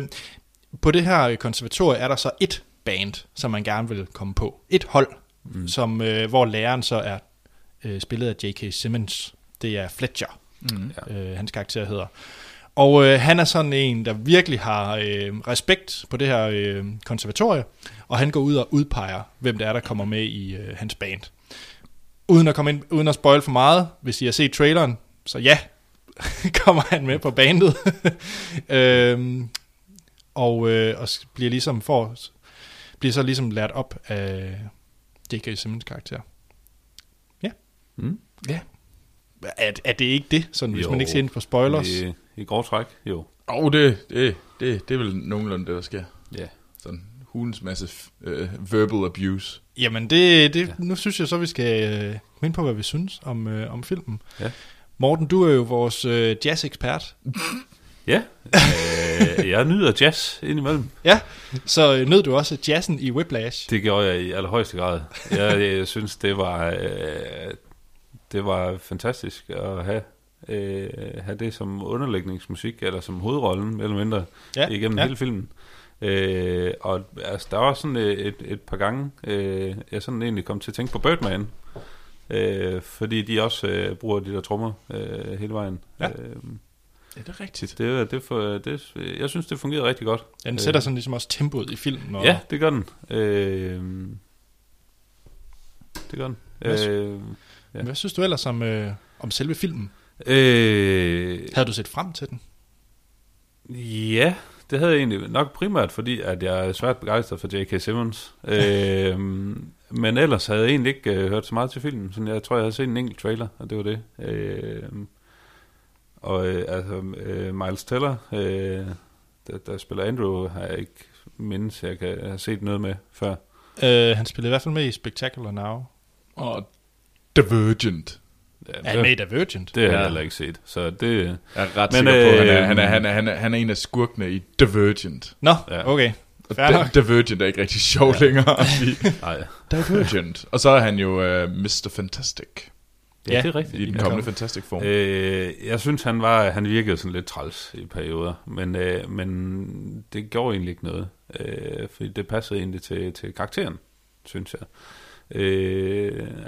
på det her konservatorie er der så et band, som man gerne vil komme på. Et hold, som, hvor læreren så er spillet af J.K. Simmons. Det er Fletcher, hans karakter hedder. Og han er sådan en, der virkelig har respekt på det her konservatorie, og han går ud og udpeger, hvem det er, der kommer med i hans band. Uden at spoil for meget, hvis I har set traileren, så ja, kommer han med på bandet. Og bliver ligesom bliver så ligesom lært op af J.K. Simmons karakter. Ja. Ja. Er det ikke det, sådan, hvis man ikke ser ind på spoilers? I grov træk, jo. Det er vel nogenlunde det, der sker. Ja. Sådan hulens masse verbal abuse. Jamen, nu synes jeg så, vi skal minde på, hvad vi synes om filmen. Ja. Morten, du er jo vores jazz-ekspert. Ja, jeg nyder jazz indimellem. Ja, så nød du også jazzen i Whiplash? Det gjorde jeg i allerhøjeste grad. Jeg synes, det var fantastisk at have det som underlægningsmusik, eller som hovedrollen, eller mindre, igennem hele filmen. Og altså, der var sådan et par gange, jeg sådan egentlig kom til at tænke på Birdman, fordi de også bruger de der trommer hele vejen. Ja. Ja, det er rigtigt. Jeg synes, det fungerede rigtig godt. Ja, den sætter sådan ligesom også tempoet i filmen. Og... Ja, det gør den. Ja. Hvad synes du ellers om selve filmen? Havde du set frem til den? Ja, det havde jeg egentlig nok primært, fordi at jeg er svært begejstret for J.K. Simmons. Men ellers havde jeg egentlig ikke hørt så meget til filmen. Så jeg tror, jeg havde set en enkelt trailer, og det var det. Miles Teller, der spiller Andrew, har jeg ikke mindes, jeg kan have set noget med før. Han spillede i hvert fald med i Spectacular Now. Og Divergent. Ja, han med i Divergent? Det har jeg heller ikke set. Så det, jeg er ret sikker på, han er en af skurkene i Divergent. Nå, ja. Okay. Divergent er ikke rigtig sjov længere at sige. Nej. Divergent. Og så er han jo Mr. Fantastic. Ja, det er rigtigt. I den kommende Fantastic form. Jeg synes, han virkede sådan lidt træls i perioder, men det gjorde egentlig ikke noget, fordi det passede egentlig til karakteren, synes jeg.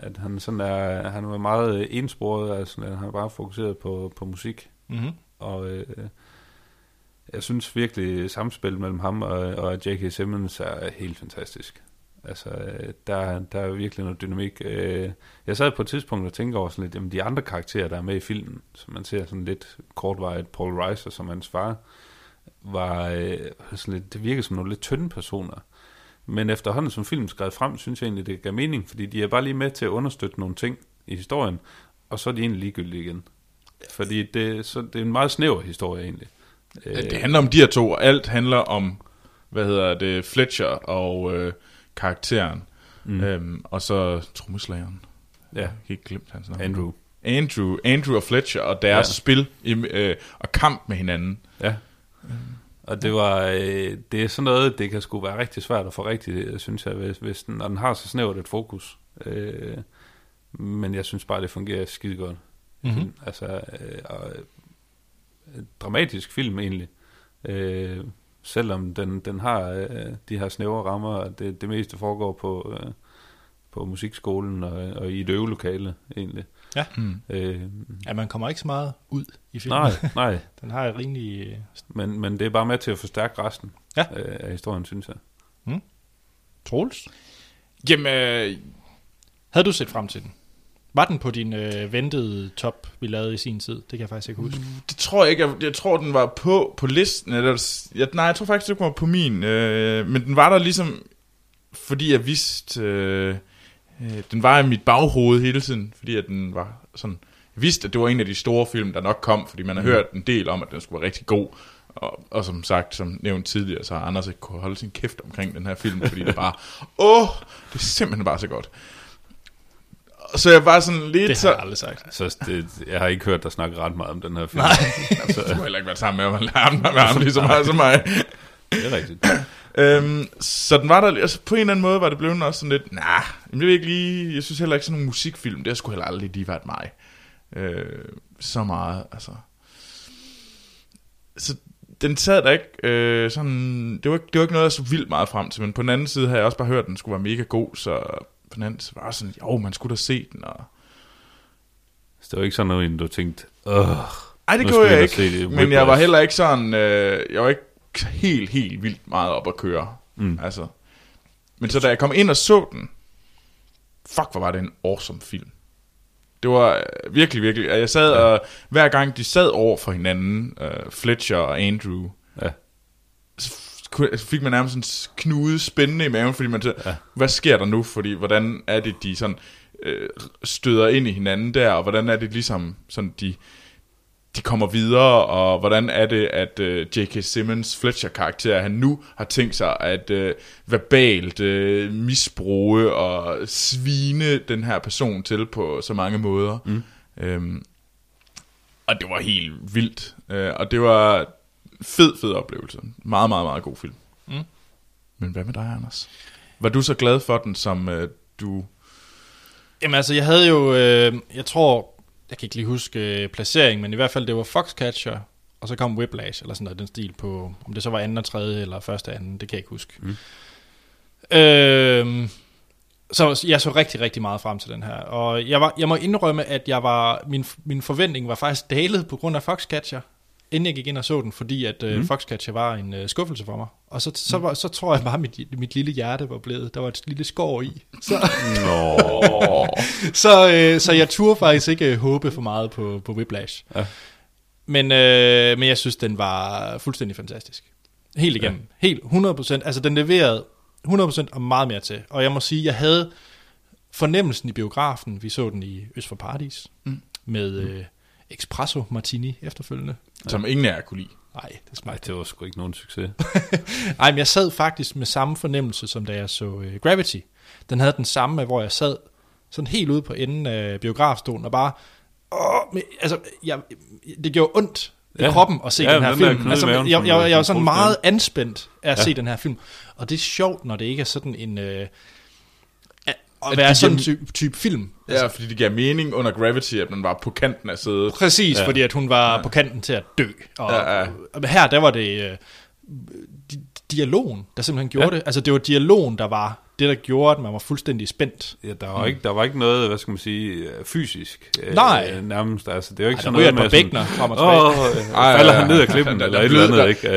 At han sådan er, han var meget ensporet, altså han bare fokuseret på musik, og jeg synes virkelig samspillet mellem ham og J.K. Simmons er helt fantastisk. Altså, der er virkelig noget dynamik. Jeg sad på et tidspunkt og tænkte over sådan lidt, jamen de andre karakterer, der er med i filmen, som man ser sådan lidt kortvarigt, Paul Reiser som hans far, var sådan lidt, det virkede som nogle lidt tynde personer. Men efterhånden som filmen skred frem, synes jeg egentlig, det gav mening, fordi de er bare lige med til at understøtte nogle ting i historien, og så er de egentlig ligegyldige igen. Fordi det er en meget snæver historie egentlig. Det handler om de her to, og alt handler om, Fletcher og... karakteren, og så trommeslageren. Ja, helt glemt hans navn. Andrew og Fletcher og deres spil og kamp med hinanden. Ja. Og det er sådan noget, det kan sgu være rigtig svært at få rigtigt, synes jeg, hvis den, og den har så snævert et fokus. Men jeg synes bare det fungerer skide godt. Mm-hmm. Altså dramatisk film egentlig. Selvom den har de her snævre rammer, og det meste foregår på musikskolen og i et øvelokale egentlig. Ja. Man kommer ikke så meget ud i filmen. Nej. Den har et rimelig... Men det er bare med til at forstærke resten af historien, synes jeg. Mm. Troels? Jamen, havde du set frem til den? Var den på din ventede top, vi lavede i sin tid? Det kan jeg faktisk ikke huske. Det tror jeg ikke. Jeg tror, den var på listen. Jeg tror faktisk, det var på min. Men den var der ligesom, fordi jeg vidste... den var i mit baghoved hele tiden, fordi at den var sådan... Jeg vidste, at det var en af de store film, der nok kom, fordi man har hørt en del om, at den skulle være rigtig god. Og som sagt, som nævnt tidligere, så har Anders ikke kunne holde sin kæft omkring den her film, fordi det bare... det er simpelthen bare så godt. Så jeg var sådan lidt... Det har jeg aldrig sagt. Så jeg har ikke hørt dig snakke ret meget om den her film. Nej, altså, du har heller ikke været sammen med ham lige så meget som mig. Det er rigtigt. Så den var der... Altså, på en eller anden måde var det blevet også sådan lidt... Jeg synes heller ikke sådan en musikfilm. Det har sgu heller aldrig lige været mig. Så meget, altså... Så den sad der ikke sådan... Det var ikke noget, jeg så vildt meget frem til. Men på den anden side har jeg også bare hørt, at den skulle være mega god, så... Så var sådan, man skulle da se den. Og... Så det var ikke sådan noget, inden du tænkte, nej, det gjorde jeg ikke, men jeg var heller ikke sådan, jeg var ikke helt vildt meget op at køre. Altså. Men så da jeg kom ind og så den, fuck, hvor var det en awesome film. Det var virkelig, virkelig, jeg sad og hver gang de sad over for hinanden, Fletcher og Andrew, fik man nærmest sådan knude spændende i maven, fordi man tænkte, hvad sker der nu? Fordi hvordan er det, de sådan støder ind i hinanden der, og hvordan er det ligesom, sådan de kommer videre, og hvordan er det, at J.K. Simmons Fletcher-karakter, han nu har tænkt sig at verbalt misbruge og svine den her person til på så mange måder. Og det var helt vildt. Og det var... Fed oplevelse. Meget, meget, meget god film. Men hvad med dig, Anders? Var du så glad for den, som du... Jamen altså, jeg havde jo... jeg tror... Jeg kan ikke lige huske placeringen, men i hvert fald, det var Foxcatcher, og så kom Whiplash, eller sådan noget, den stil på... Om det så var anden og tredje, eller første og anden, det kan jeg ikke huske. Så jeg så rigtig, rigtig meget frem til den her. Og jeg må indrømme, at min forventning var faktisk dalet på grund af Foxcatcher. inden jeg gik ind og så den, fordi at Foxcatcher var en skuffelse for mig. Og så tror jeg bare, at mit lille hjerte var blevet, der var et lille skår i. Så jeg turde faktisk ikke håbe for meget på Whiplash. Ja. Men jeg synes, den var fuldstændig fantastisk. Helt igennem. Ja. Helt 100%. Altså den leverede 100% og meget mere til. Og jeg må sige, jeg havde fornemmelsen i biografen. Vi så den i Øst for Paradis med... Espresso Martini efterfølgende. Som ingen af jer kunne lide. Nej, det smagte. Det var sgu ikke nogen succes. Nej, men jeg sad faktisk med samme fornemmelse, som da jeg så Gravity. Den havde den samme, hvor jeg sad sådan helt ude på enden af biografstolen, og bare... det gjorde ondt i kroppen at se den her film. Jeg var sådan meget anspændt af at se den her film. Og det er sjovt, når det ikke er sådan en... at være sådan en type film. Ja, altså. Fordi det giver mening under Gravity, at man var på kanten af sædet. Præcis, fordi at hun var på kanten til at dø. Og her, der var det dialogen, der simpelthen gjorde det. Altså, det var dialogen, der var det, der gjorde, at man var fuldstændig spændt. Ja, der var, ikke, der var ikke noget, hvad skal man sige, fysisk. Nej. Nærmest, altså, det er jo ikke sådan noget med sådan... falder han ned af klippen, eller et eller andet, ikke?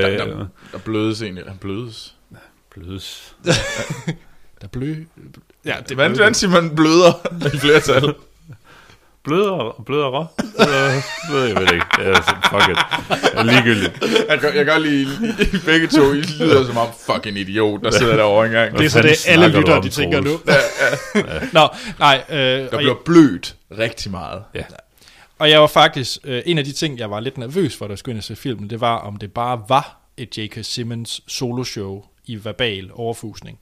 Der blødes egentlig. Han blødes. Ja, det er hvordan siger man bløder i flertal? Bløder ved jeg ikke. Ja, fuck it. Det er ligegyldigt. Jeg kan lige begge to. I lyder som om fucking idiot, der sidder derovre engang. Det er så det, alle lytter, de tænker nu. Nå, nej. Der bliver blødt rigtig meget. Ja. Og jeg var faktisk, en af de ting, jeg var lidt nervøs for, da jeg skulle ind og se filmen, det var, om det bare var et J.K. Simmons soloshow i verbal overfusning.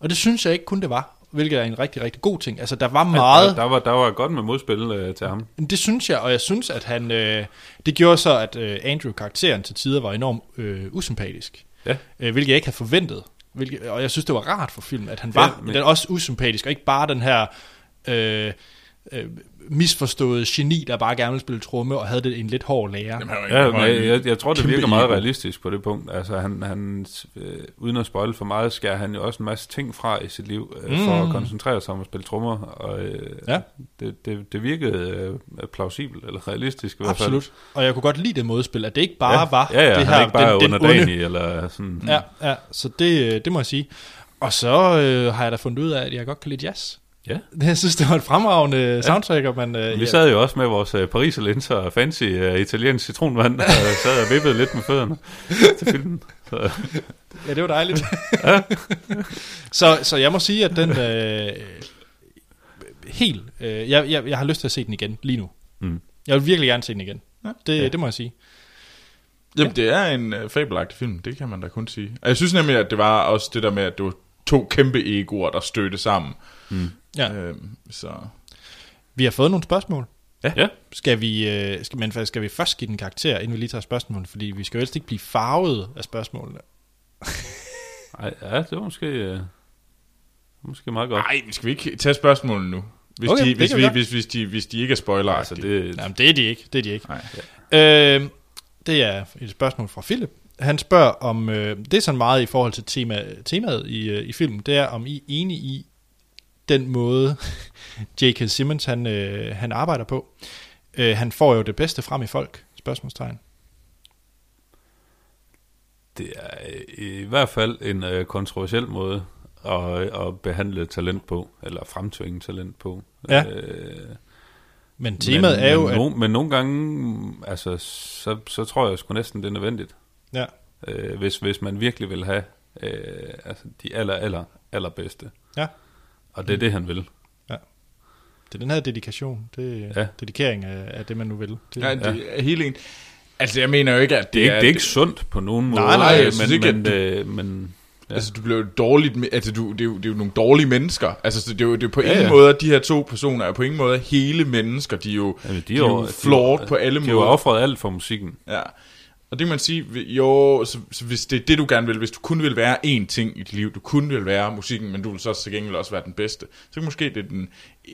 Og det synes jeg ikke kun det var, hvilket er en rigtig, rigtig god ting. Altså, der var meget... Der var godt med modspil til ham. Det synes jeg, og jeg synes, at han... det gjorde så, at Andrew-karakteren til tider var enormt usympatisk. Ja. Hvilket jeg ikke havde forventet. Og jeg synes, det var rart for filmen, at han var men... den også usympatisk, og ikke bare den her... misforstået geni, der bare gerne ville spille tromme, og havde det en lidt hård lærer. Jeg tror, det virker meget realistisk på det punkt. Altså, han uden at spoile for meget, skærer han jo også en masse ting fra i sit liv, for at koncentrere sig om at spille trommer, og det virkede plausibelt, eller realistisk i hvert fald. Absolut. Og jeg kunne godt lide det modspil, at det ikke bare var det her, ikke bare underdanig, eller sådan. Ja, så det må jeg sige. Og så har jeg da fundet ud af, at jeg godt kan lide jazz. Ja, jeg synes, det var et fremragende soundtrack, og man... Vi sad jo også med vores pariserlinser og fancy italiensk citronvand, og sad og vippede lidt med fødderne til filmen. Så. Ja, det var dejligt. Så jeg må sige, at den... jeg har lyst til at se den igen lige nu. Jeg vil virkelig gerne se den igen. Det må jeg sige. Jamen, det er en fabelagtig film, det kan man da kun sige. Og jeg synes nemlig, at det var også det der med, at det var to kæmpe egoer, der stødte sammen. Ja. Så vi har fået nogle spørgsmål. Ja. Skal vi først give den karakter, inden vi lige tager spørgsmålene, fordi vi skal jo helst ikke blive farvet af spørgsmålene. Nej, det var måske meget godt. Nej, skal vi ikke tage spørgsmålene nu? Hvis de ikke er spoiler. Altså, jamen, det er de ikke. Det er et spørgsmål fra Philip. Han spørger om det er sådan meget i forhold til temaet i filmen. Det er, om I er enige i den måde, J.K. Simmons han arbejder på. Han får jo det bedste frem i folk, spørgsmålstegn. Det er i hvert fald en kontroversiel måde at behandle talent på, eller fremtvinge talent på. Ja. Men temaet er jo... Men nogle gange, altså, så tror jeg sgu næsten, det er nødvendigt. Ja. Hvis man virkelig vil have de allerbedste. Ja. Og det er det, han vil. Ja. Det er den her dedikation. Det dedikering af det, man nu vil. Det er helt en. Altså, jeg mener jo ikke, at det er ikke sundt på nogen måde. Nej, jeg synes ikke, men ja. Altså, du bliver jo dårligt... Altså, det er jo nogle dårlige mennesker. Altså, det er jo på ingen måde, de her to personer er på ingen måde hele mennesker. De er jo flawed på alle måder. De er jo offret alt for musikken. Ja. Og det kan man sige, jo, så hvis det er det, du gerne vil, hvis du kun vil være én ting i dit liv, du kun vil være musikken, men du vil så til gengæld også være den bedste, så kan måske det er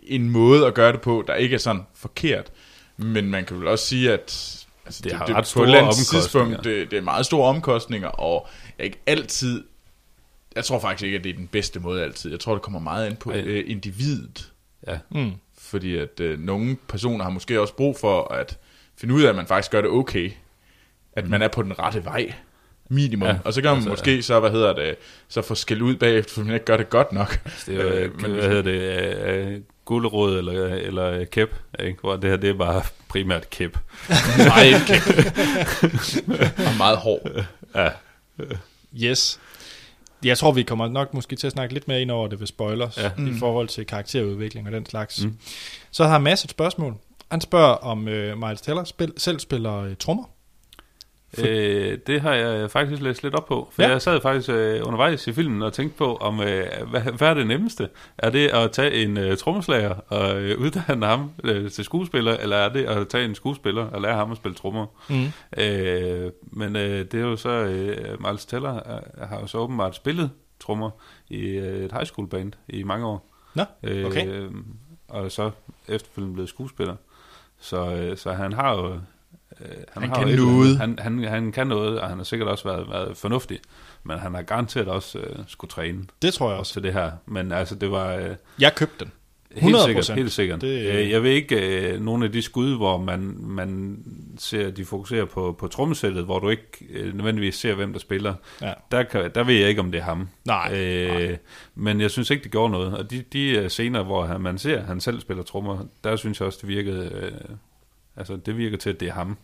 en måde at gøre det på, der ikke er sådan forkert, men man kan vel også sige, at altså, det er på et eller andet tidspunkt, det er meget store omkostninger, og ikke altid, jeg tror faktisk ikke, at det er den bedste måde altid, jeg tror, det kommer meget ind på individet, fordi at nogle personer har måske også brug for at finde ud af, at man faktisk gør det okay, at man er på den rette vej. Minimum. Ja, og så kan man altså, måske så, så få skæld ud bagefter, for man ikke gør det godt nok. Altså, det er jo, men, hvad hedder det, gulerod eller kæp, ikke? Hvor det her, det er bare primært kæp. Meget kæp. Og meget hård. Ja. Yes. Jeg tror, vi kommer nok måske til at snakke lidt mere ind over det ved spoilers, ja. I forhold til karakterudvikling og den slags. Mm. Så har Mads et spørgsmål. Han spørger, om Miles Teller selv spiller trommer. Det har jeg faktisk læst lidt op på. For jeg sad faktisk undervejs i filmen og tænkte på, om hvad er det nemmeste? Er det at tage en trommeslager og uddanne ham til skuespiller, eller er det at tage en skuespiller og lære ham at spille trommer? Men det er jo så Miles Teller har jo så åbenbart spillet trommer i et high school band i mange år. Nå, okay. Og så efterfølgende blev skuespiller. Så han har jo Han kan noget, og han har sikkert også været fornuftig, men han har garanteret også skulle træne. Det tror jeg også. Til det her, men altså det var... jeg købte den. 100%. Helt sikkert. Det... jeg ved ikke, nogle af de skud, hvor man ser, de fokuserer på trommesættet, hvor du ikke nødvendigvis ser, hvem der spiller. Ja. Der ved jeg ikke, om det er ham. Nej. Men jeg synes ikke, det gjorde noget. Og de scener, hvor man ser, han selv spiller trommer, der synes jeg også, det virkede... altså, det virker til, at det er ham.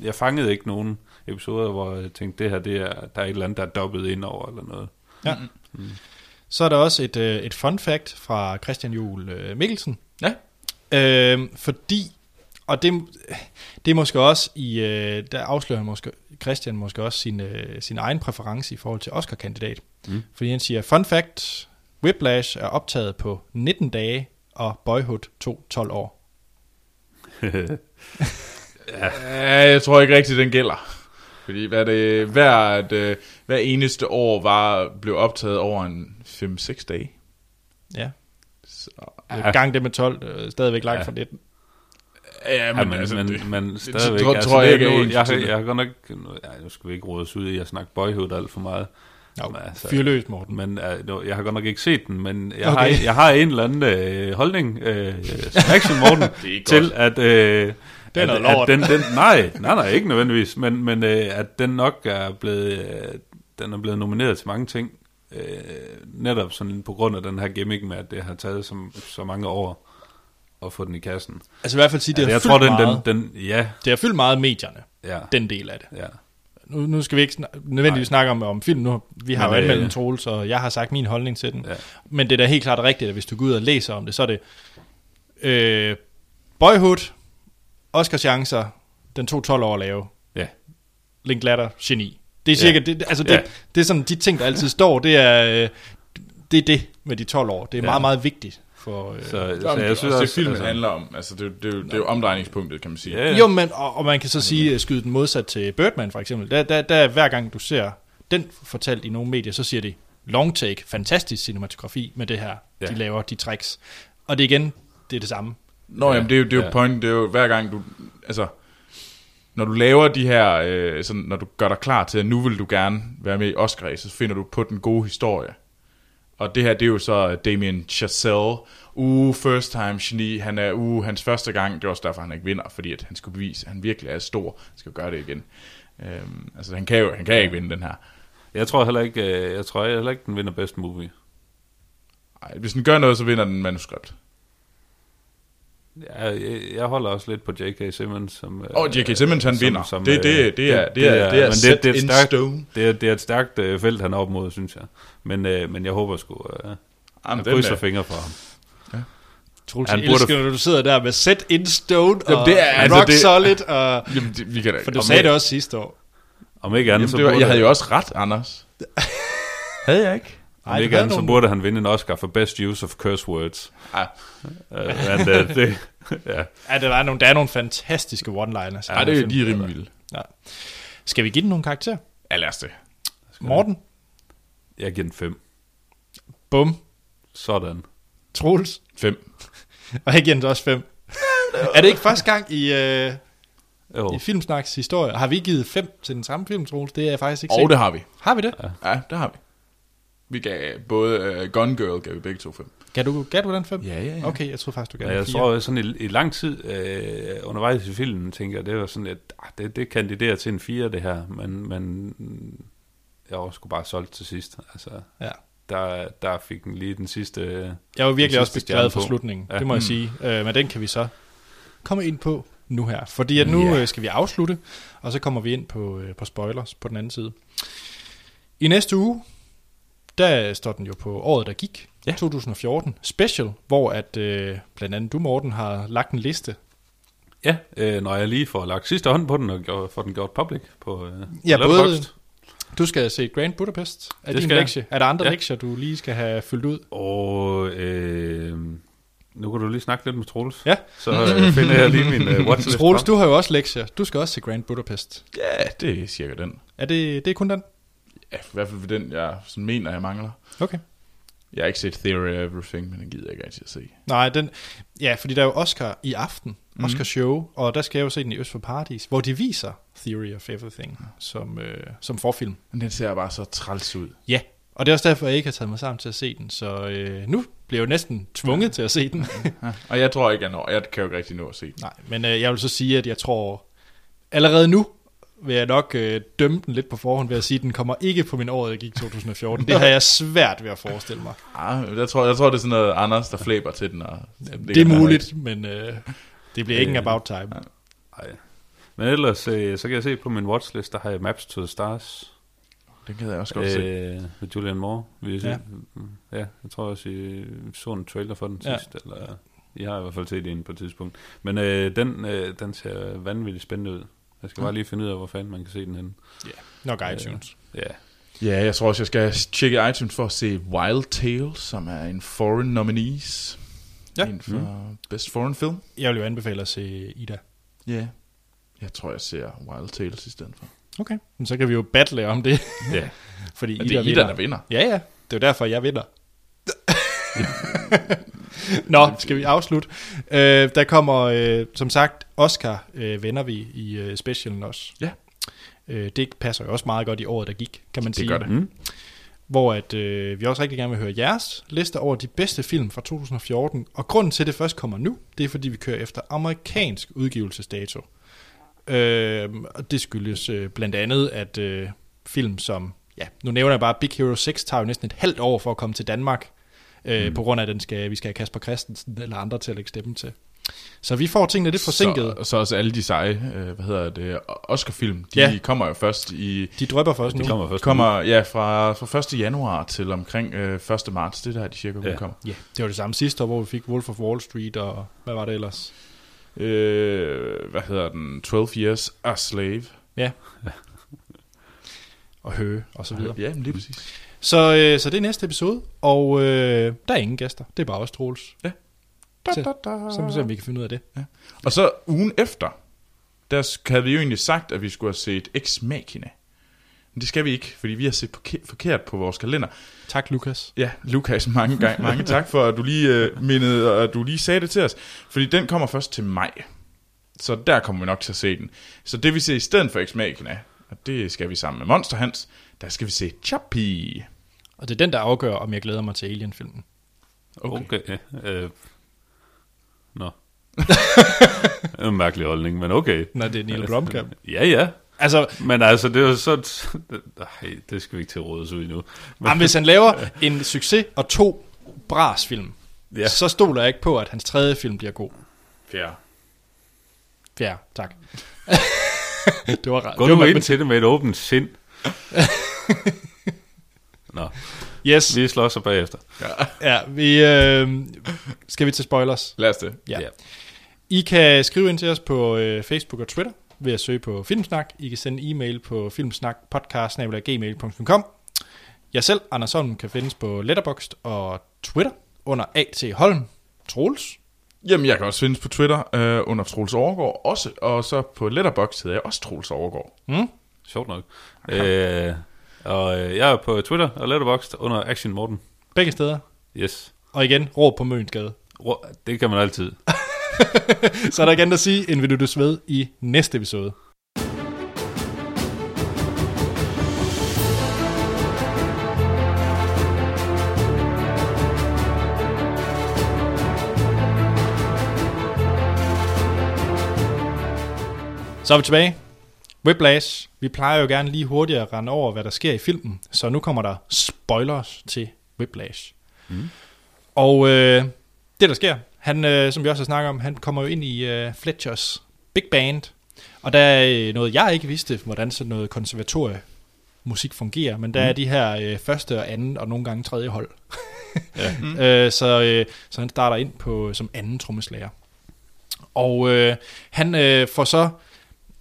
Jeg fangede ikke nogen episoder, hvor jeg tænkte, det her, der er et eller andet, der er dobbelt ind over, eller noget. Ja. Mm. Så er der også et fun fact fra Christian Juhl Mikkelsen. Ja. Fordi, og det er måske også i, der afslører Christian også sin egen præference i forhold til Oscar-kandidat. Mm. Fordi han siger, fun fact, Whiplash er optaget på 19 dage, og Boyhood tog 12 år. Ja, jeg tror ikke rigtigt, den gælder. Fordi hver eneste år blev optaget over en 5-6 dage. Ja. Så, gang det med 12, stadigvæk langt fra 19. Ja, men stadigvæk. Jeg har godt nok... nu skal vi ikke rådes ud i at snakke Boyhood alt for meget. No, altså, fyrløs, Morten. Men, jeg har godt nok ikke set den, men jeg har en eller anden holdning, reaction, Morten, til at... den er lort. Nej, ikke nødvendigvis, men at den nok er blevet, nomineret til mange ting, netop sådan på grund af den her gimmick med, at det har taget så mange år at få den i kassen. Altså i hvert fald sige, det har fyldt meget. Det har fyldt meget medierne, den del af det. Ja. Nu skal vi ikke nødvendigvis snakke om film nu. Vi har jo anmeldt en Troels, og jeg har sagt min holdning til den. Ja. Men det er da helt klart rigtigt, at hvis du går ud og læser om det, så er det Boyhood, Oscars chancer, den tog 12 år at lave. Ja. Linklater, geni. Det er cirka, det er sådan de ting, der altid står. Det er det med de 12 år. Det er meget, meget vigtigt. Jeg synes, filmen handler om, altså det er jo omdrejningspunktet, kan man sige. Ja, ja. Jo, men og man kan så sige, skyde den modsat til Birdman for eksempel. Der hver gang du ser den fortalt i nogle medier, så siger de long take, fantastisk cinematografi med det her. Ja. De laver de tricks. Og det igen, det er det samme. Nå, jamen, det er jo point, det er jo hver gang du, altså når du laver de her, sådan, når du gør dig klar til, at nu vil du gerne være med i Oscar-ræset, så finder du på den gode historie. Og det her, det er jo så Damien Chazelle. First time geni. Han er hans første gang. Det er også derfor, han ikke vinder, fordi at han skulle bevise, at han virkelig er stor. Han skal gøre det igen. Altså, han kan ikke vinde den her. Jeg tror heller ikke, den vinder best movie. Nej, hvis den gør noget, så vinder den manuskript. Ja, jeg holder også lidt på J.K. Simmons. Som, J.K. Simmons, han vinder. Det er set in stone. Det er et stærkt felt, han er op mod, synes jeg. Men jeg håber sgu, han krydser fingre for ham. Ja. Troels, jeg elsker, når du sidder der med set in stone og rock solid. For du sagde det også sidste år. Om ikke andet, jeg havde jo også ret, Anders. Havde jeg ikke? Ej, ikke andet, så burde han vinde en Oscar for Best Use of Curse Words. Ja. Der er nogle fantastiske one-liners. Ja, det er de rimelig vilde. Ja. Skal vi give den nogle karakterer? Ja, lad os det. Morten? Jeg giver den 5. Bum. Sådan. Troels? 5. Og jeg giver den også 5. Er det ikke første gang i Filmsnaks historie? Har vi givet 5 til den samme film, Troels? Det er faktisk ikke sikkert. Det har vi. Har vi det? Ja, det har vi. Vi gav både Gone Girl gav vi begge to 5. Gav du den 5? Ja. Okay, jeg tror faktisk, du gav den 4. Jeg tror sådan i lang tid undervejs i filmen, tænker jeg, det var sådan, at det kandiderer til en 4, det her. Men jeg var sgu bare solgt til sidst. Altså, ja. Der fik den lige den sidste. Jeg var virkelig også glad for slutningen, ja. Det må jeg sige. Men den kan vi så komme ind på nu her. Fordi at nu skal vi afslutte, og så kommer vi ind på spoilers på den anden side. I næste uge, der står den jo på året, der gik, 2014 special, hvor at blandt andet du, Morten, har lagt en liste. Ja, når jeg lige får lagt sidste hånd på den, og får den gjort public på Letterboxd. Du skal se Grand Budapest. Er det din lektie? Er der andre lektier, du lige skal have fyldt ud? Og nu kan du lige snakke lidt med Troels. Ja. Så finder jeg lige min watchlist. Troels, du har jo også lektier. Du skal også se Grand Budapest. Ja, det er cirka den. Er det kun den? Ja, i hvert fald for den, jeg mener, jeg mangler. Okay. Jeg har ikke set Theory of Everything, men den gider jeg ikke altid at se. Nej, fordi der er jo Oscar i aften. Oscar show, og der skal jeg jo se den i Øst for Paradis, hvor de viser Theory of Everything som forfilm. Men den ser bare så træls ud. Ja, og det er også derfor, jeg ikke har taget mig sammen til at se den, så nu bliver jeg jo næsten tvunget til at se den. Og jeg tror ikke, jeg kan jo ikke rigtig nå at se den. Nej, men jeg vil så sige, at jeg tror allerede nu, vil jeg nok dømme den lidt på forhånd ved at sige, at den kommer ikke på min år, der gik 2014. Det har jeg svært ved at forestille mig. Ah, jeg tror, det er sådan noget Anders, der flæber til den. Og det er muligt, men det bliver ikke en about time. Nej. Men ellers, så kan jeg se på min watchlist, der har jeg Maps to the Stars. Den kan jeg også godt se. Med Julianne Moore. Jeg tror også, I så en trailer for den sidst, eller I har i hvert fald set en på et tidspunkt. Men den ser vanvittigt spændende ud. Jeg skal bare lige finde ud af, hvor fanden man kan se den henne. Ja, nok iTunes. Ja, jeg tror også, jeg skal tjekke iTunes for at se Wild Tales, som er en foreign nominees. Ja. En for Best Foreign Film. Jeg vil jo anbefale at se Ida. Ja, jeg tror, jeg ser Wild Tales i stedet for. Okay, men så kan vi jo battle om det. Ja. Fordi Ida det er Ida, der vinder. Ja, det er derfor, jeg vinder. Nå, skal vi afslutte. Der kommer, som sagt, Oscar vender vi i specialen også. Ja. Det passer jo også meget godt i året, der gik, kan man sige. Det gør det. Hvor at, vi også rigtig gerne vil høre jeres lister over de bedste film fra 2014. Og grunden til, at det først kommer nu, det er, fordi vi kører efter amerikansk udgivelsesdato. Og det skyldes blandt andet, at film som... Ja, nu nævner jeg bare, Big Hero 6 tager jo næsten et halvt år for at komme til Danmark. På grund af, at vi skal have Kasper Christensen eller andre til at lægge stemme til. Så vi får tingene lidt forsinket. Og så også alle de seje, Oscar-film, de kommer jo først i... De drypper først nu. Fra 1. januar til omkring 1. marts, det der, de cirka udkommer. Ja, det var det samme sidste år, hvor vi fik Wolf of Wall Street, og hvad var det ellers? 12 Years a Slave. Ja. Og Høge, og så videre. Ja, men lige præcis. Så det er næste episode, og der er ingen gæster. Det er bare os, Troels. Ja. Så vi kan finde ud af det. Ja. Og så ugen efter, der havde vi jo egentlig sagt, at vi skulle have set Ex Machina. Men det skal vi ikke, fordi vi har set forkert på vores kalender. Tak, Lukas. Ja, Lukas, mange gange. Mange tak for, at du lige mindede, og at du lige sagde det til os. Fordi den kommer først til maj. Så der kommer vi nok til at se den. Så det vi ser i stedet for Ex Machina, og det skal vi sammen med Monster Hans, der skal vi se Chappie. Og det er den, der afgør, om jeg glæder mig til Alien-filmen. Okay. Nå. Det er en mærkelig holdning, men okay. Nå, det er Neil Blomkamp. Ja. Altså, men altså, det er jo sådan... Nej, det skal vi ikke til at rådes ud endnu. Men hvis han laver en succes og 2 bras-film, så stoler jeg ikke på, at hans 3. film bliver god. Fjerde, tak. Det var rart. Gå nu ind til det med et åbent sind. Nå. Yes. Vi slår så bagefter. Ja, vi skal vi til spoilers? Lad os det. Ja. Yeah. I kan skrive ind til os på Facebook og Twitter ved at søge på Filmsnak. I kan sende en e-mail på filmsnakpodcast@gmail.com. Jeg selv, Anders Holm, kan findes på Letterboxd og Twitter under A.T. Holm. Troels. Jamen, jeg kan også findes på Twitter under Troels Overgaard også, og så på Letterboxd hedder jeg også Troels Overgaard. Sjovt nok. Okay. Og jeg er på Twitter og Letterboxd under Action Morten. Begge steder? Yes. Og igen, råb på Mønsgade. Det kan man altid. Så er der igen at sige, end vil du des ved i næste episode. Så er vi tilbage. Whiplash. Vi plejer jo gerne lige hurtigt at rende over, hvad der sker i filmen. Så nu kommer der spoilers til Whiplash. Mm. Og det, der sker, han, som vi også har snakket om, han kommer jo ind i Fletchers big band. Og der er noget, jeg ikke vidste, hvordan sådan noget konservatoriemusik fungerer. Men der er de her første og anden og nogle gange tredje hold. Ja. Så han starter ind på som anden trommeslager. Og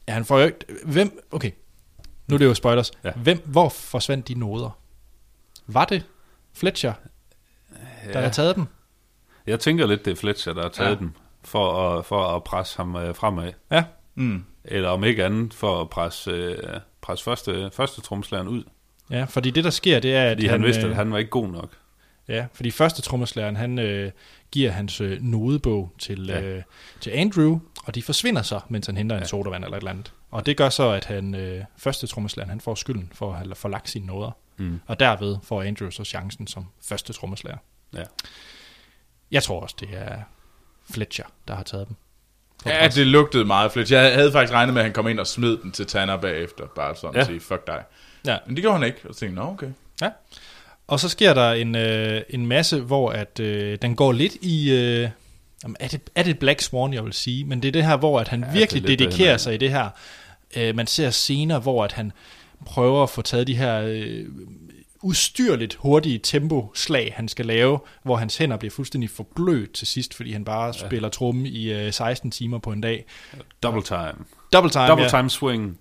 han får jo ikke... Hvem... Okay, nu er det jo spoilers. Ja. Hvor forsvandt de noder? Var det Fletcher, der har taget dem? Jeg tænker lidt, det er Fletcher, der har taget dem, for at presse ham fremad. Ja. Mm. Eller om ikke andet, for at presse første trommeslageren ud. Ja, fordi det, der sker, det er... Fordi at han vidste, at han var ikke god nok. Ja, fordi første trommeslageren, han giver hans nodebog til Andrew, og de forsvinder så, mens han henter en sodavand eller et eller andet. Og det gør så, at han første trommeslageren, han får skylden for at få lagt sine noder. Mm. Og derved får Andrew så chancen som første trommeslager. Ja. Jeg tror også, det er Fletcher, der har taget dem. Ja, det lugtede meget Fletcher. Jeg havde faktisk regnet med, at han kom ind og smed den til Tanner bagefter. Bare sådan at sige, fuck dig. Ja. Men det gjorde han ikke. Og så tænkte, nå okay. Ja. Og så sker der en masse, hvor at den går lidt i... Er det Black Swan, jeg vil sige? Men det er det her, hvor at han virkelig dedikerer sig i det her. Man ser scener, hvor at han prøver at få taget de her... ustyrligt hurtige temposlag, han skal lave, hvor hans hænder bliver fuldstændig forblødt til sidst, fordi han bare spiller tromme i 16 timer på en dag. Double time swing.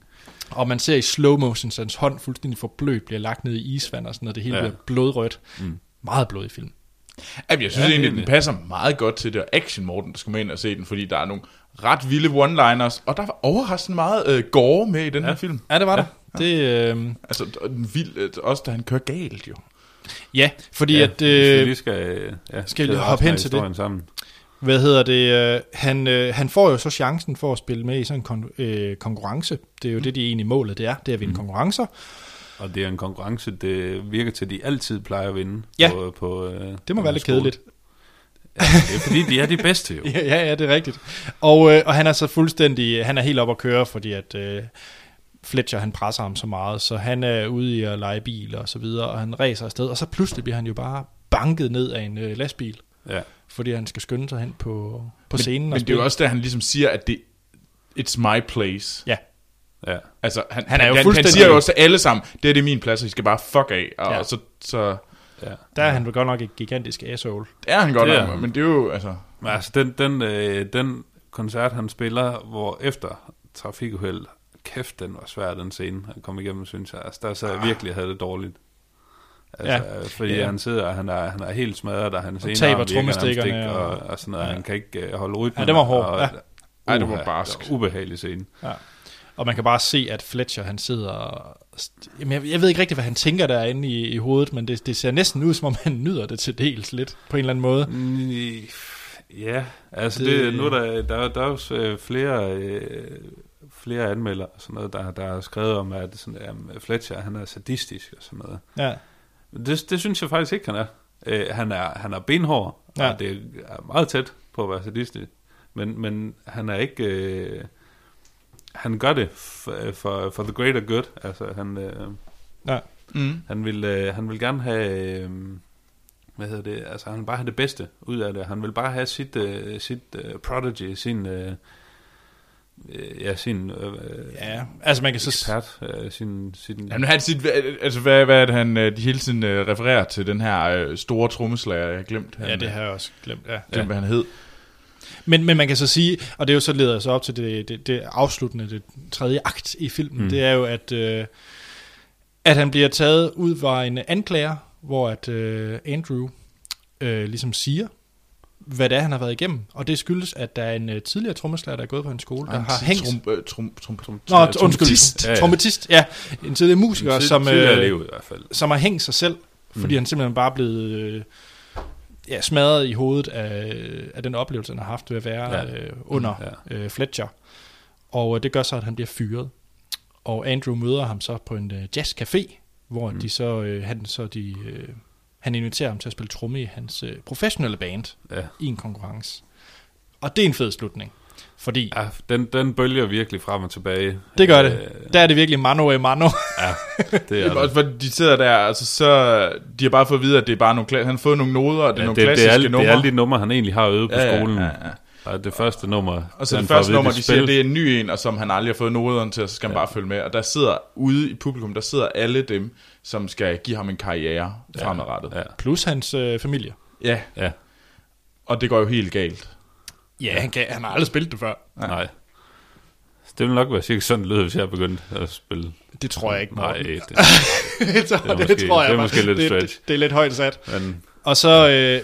Og man ser i slow motion, så hans hånd fuldstændig forblødt bliver lagt ned i isvand og sådan noget. Det hele bliver blodrødt. Mm. Meget blod i filmen. Jamen, jeg synes egentlig, den passer meget godt til det action Morten, der skal med ind og se den, fordi der er nogle ret vilde one-liners, og der var overraskende meget gore med i den her film. Ja, det var der. Altså vildt, også da han kører galt jo. Ja, fordi at skal vi hoppe hen til det sammen. Hvad hedder det? Han får jo så chancen for at spille med i sådan en konkurrence. Det er jo det, de egentlig målet det er at vinde konkurrencer. Og det er en konkurrence, det virker til, at de altid plejer at vinde. Ja, på, det må være lidt kedeligt. Ja, det er fordi, de er de bedste jo. Ja, det er rigtigt. Og han er så fuldstændig, han er helt op at køre, fordi at... Fletcher, han presser ham så meget, så han er ude i at lege bil og så videre, og han ræser afsted, og så pludselig bliver han jo bare banket ned af en lastbil, fordi han skal skynde sig hen på scenen. Men det er jo også der, han ligesom siger, at det it's my place. Ja. Ja. Altså, han er jo fuldstændig... Han siger jo også alle sammen, det er min plads, og I skal bare fuck af, og så... Ja. Der er han jo godt nok et gigantisk asshole. Det er han godt nok, men det er jo... Altså, den koncert, han spiller, hvor efter trafikuheld... Kæft, den var svær, den scene at komme igennem, synes jeg. Altså, der så virkelig havde det dårligt. Altså, fordi han sidder, og han er helt smadret, og han taber trommestikkerne, og sådan noget, han kan ikke holde rytmen. Ja, det var hårdt. Nej, det var barsk. Ubehagelig scene. Ja. Og man kan bare se, at Fletcher, han sidder og... Jamen, jeg ved ikke rigtigt, hvad han tænker derinde i hovedet, men det ser næsten ud, som om han nyder det til dels lidt, på en eller anden måde. Ja, altså det, nu der er jo flere... Flere anmeldere og sådan noget, der har skrevet om, at sådan, Fletcher, han er sadistisk og sådan noget. Ja. Det synes jeg faktisk ikke, han er. Han er benhård, og det er meget tæt på at være sadistisk. Men han er ikke... han gør det for the greater good. Altså, han... Han vil gerne have... hvad hedder det? Altså, han vil bare have det bedste ud af det. Han vil bare have sit prodigy, sin... altså man kan ekspert, så sin jamen, han sit, altså hvad er det, han de hele tiden refererer til den her store trommeslager, jeg har glemt. Han, det har jeg også glemt. Glemt hvad han hed. Men man kan så sige, og det er jo så leder så op til det afsluttende, det tredje akt i filmen. Det er jo at han bliver taget ud fra en anklager, hvor at Andrew ligesom siger, hvad det er, han har været igennem. Og det skyldes, at der er en tidligere trommeslager, der er gået på en skole, der har hængt... Trommetist. Ja, en tidligere musiker, som har hængt sig selv, fordi han simpelthen bare er blevet smadret i hovedet af den oplevelse, han har haft ved at være under Fletcher. Og det gør så, at han bliver fyret. Og Andrew møder ham så på en jazzcafé, hvor han inviterer ham til at spille tromme i hans professionelle band i en konkurrence. Og det er en fed slutning. Fordi ja, den bølger virkelig frem og tilbage. Det gør det. Der er det virkelig mano a mano. Ja, det er også, fordi de sidder der, altså så de har bare fået at vide, at det er bare nogle, han har fået nogle noder, og det er nogle klassiske numre. Det er alle de numre, han egentlig har øvet på skolen. Ja. Og det første nummer. Og så det første nummer, de siger, det er en ny en, og som han aldrig har fået noderen til, og så skal han bare følge med. Og der sidder ude i publikum, der sidder alle dem, som skal give ham en karriere fremadrettet. Ja. Plus hans familie. Ja. Ja. Og det går jo helt galt. Ja, han har aldrig spillet det før. Nej. Det ville nok være cirka sådan lyder, hvis jeg begyndte at spille. Det tror jeg ikke. Nej, det tror jeg. Det er måske lidt stretch. Det er lidt højt sat.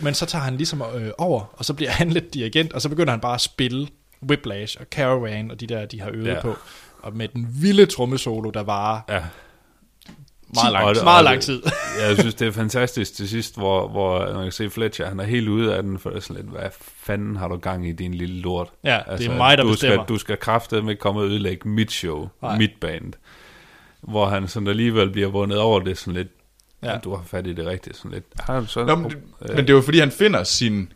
Men så tager han ligesom over, og så bliver han lidt dirigent, og så begynder han bare at spille Whiplash og Caravan og de der, de har øvet på. Og med den vilde trommesolo, der varer meget lang tid. Jeg synes, det er fantastisk til sidst, hvor man kan se Fletcher, han er helt ude af den, for det er lidt, hvad fanden har du gang i, din lille lort? Ja, altså, det er mig, der bestemmer. Du skal kraftedeme ikke komme og ødelægge mit show, mit band. Hvor han sådan alligevel bliver vundet over det, sådan lidt, du har fat i det rigtigt, sådan lidt. Men det var fordi, han finder sin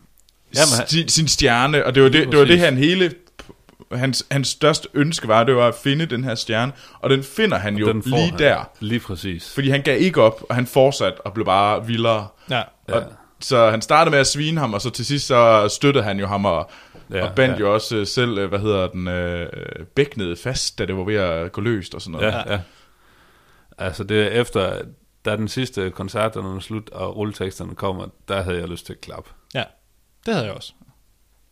stjerne, og det var det han hele... Hans største ønske var, det var at finde den her stjerne, og den finder han jo lige der. Lige præcis. Fordi han gav ikke op, og han fortsatte og blev bare vildere. Ja. Så han startede med at svine ham, og så til sidst så støttede han jo ham, og bandt jo også selv, bæknede fast, da det var ved at gå løst og sådan noget. Ja. Altså det er efter, da den sidste koncert er slut, og rulleteksterne kommer, der havde jeg lyst til at klappe. Ja, det havde jeg også.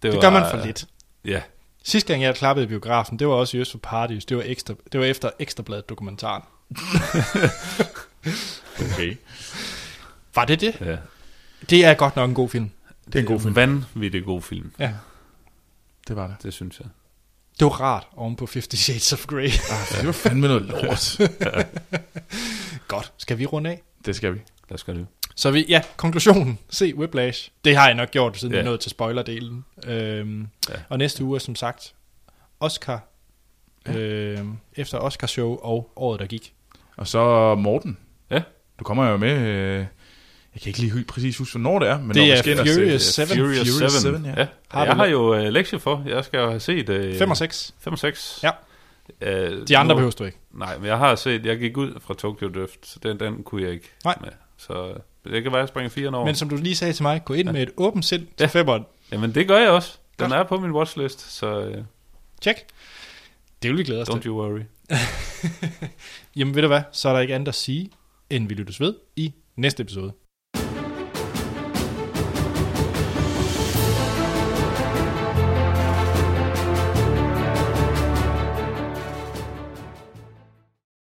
Det gør man for lidt. Ja. Sidste gang, jeg klappede i biografen, det var også Just for Parties. Det var efter Ekstrabladet-dokumentaren. Okay. Var det det? Ja. Det er godt nok en god film. Det er en god film. Vanvittig god film. Ja. Det var det. Det synes jeg. Det var rart oven på 50 Shades of Grey. Det var fandme noget lort. Godt. Skal vi runde af? Det skal vi. Lad os gøre det. Så vi, konklusionen. Se Whiplash. Det har jeg nok gjort, siden vi nåede til spoilerdelen. Og næste uge er som sagt Oscar. Efter Oscar show og året, der gik. Og så Morten. Ja. Du kommer jo med. Jeg kan ikke lige præcis huske, hvornår det er. Men det er Furious 7. Ja. Jeg har jo lektie for. Jeg skal jo have set... 5 og 6. Ja. De andre behøver du ikke. Nej, men jeg har set... Jeg gik ud fra Tokyo Drift, så den kunne jeg ikke. Nej. Med. Så det kan være, at jeg springer 4 over. Men som du lige sagde til mig, gå ind med et åbent sind til februar. Jamen det gør jeg også. Den er på min watchlist, så... Check. Det vil vi glæde os til. Don't you worry. Jamen ved du hvad, så er der ikke andet at sige, end vi lyttes ved i næste episode.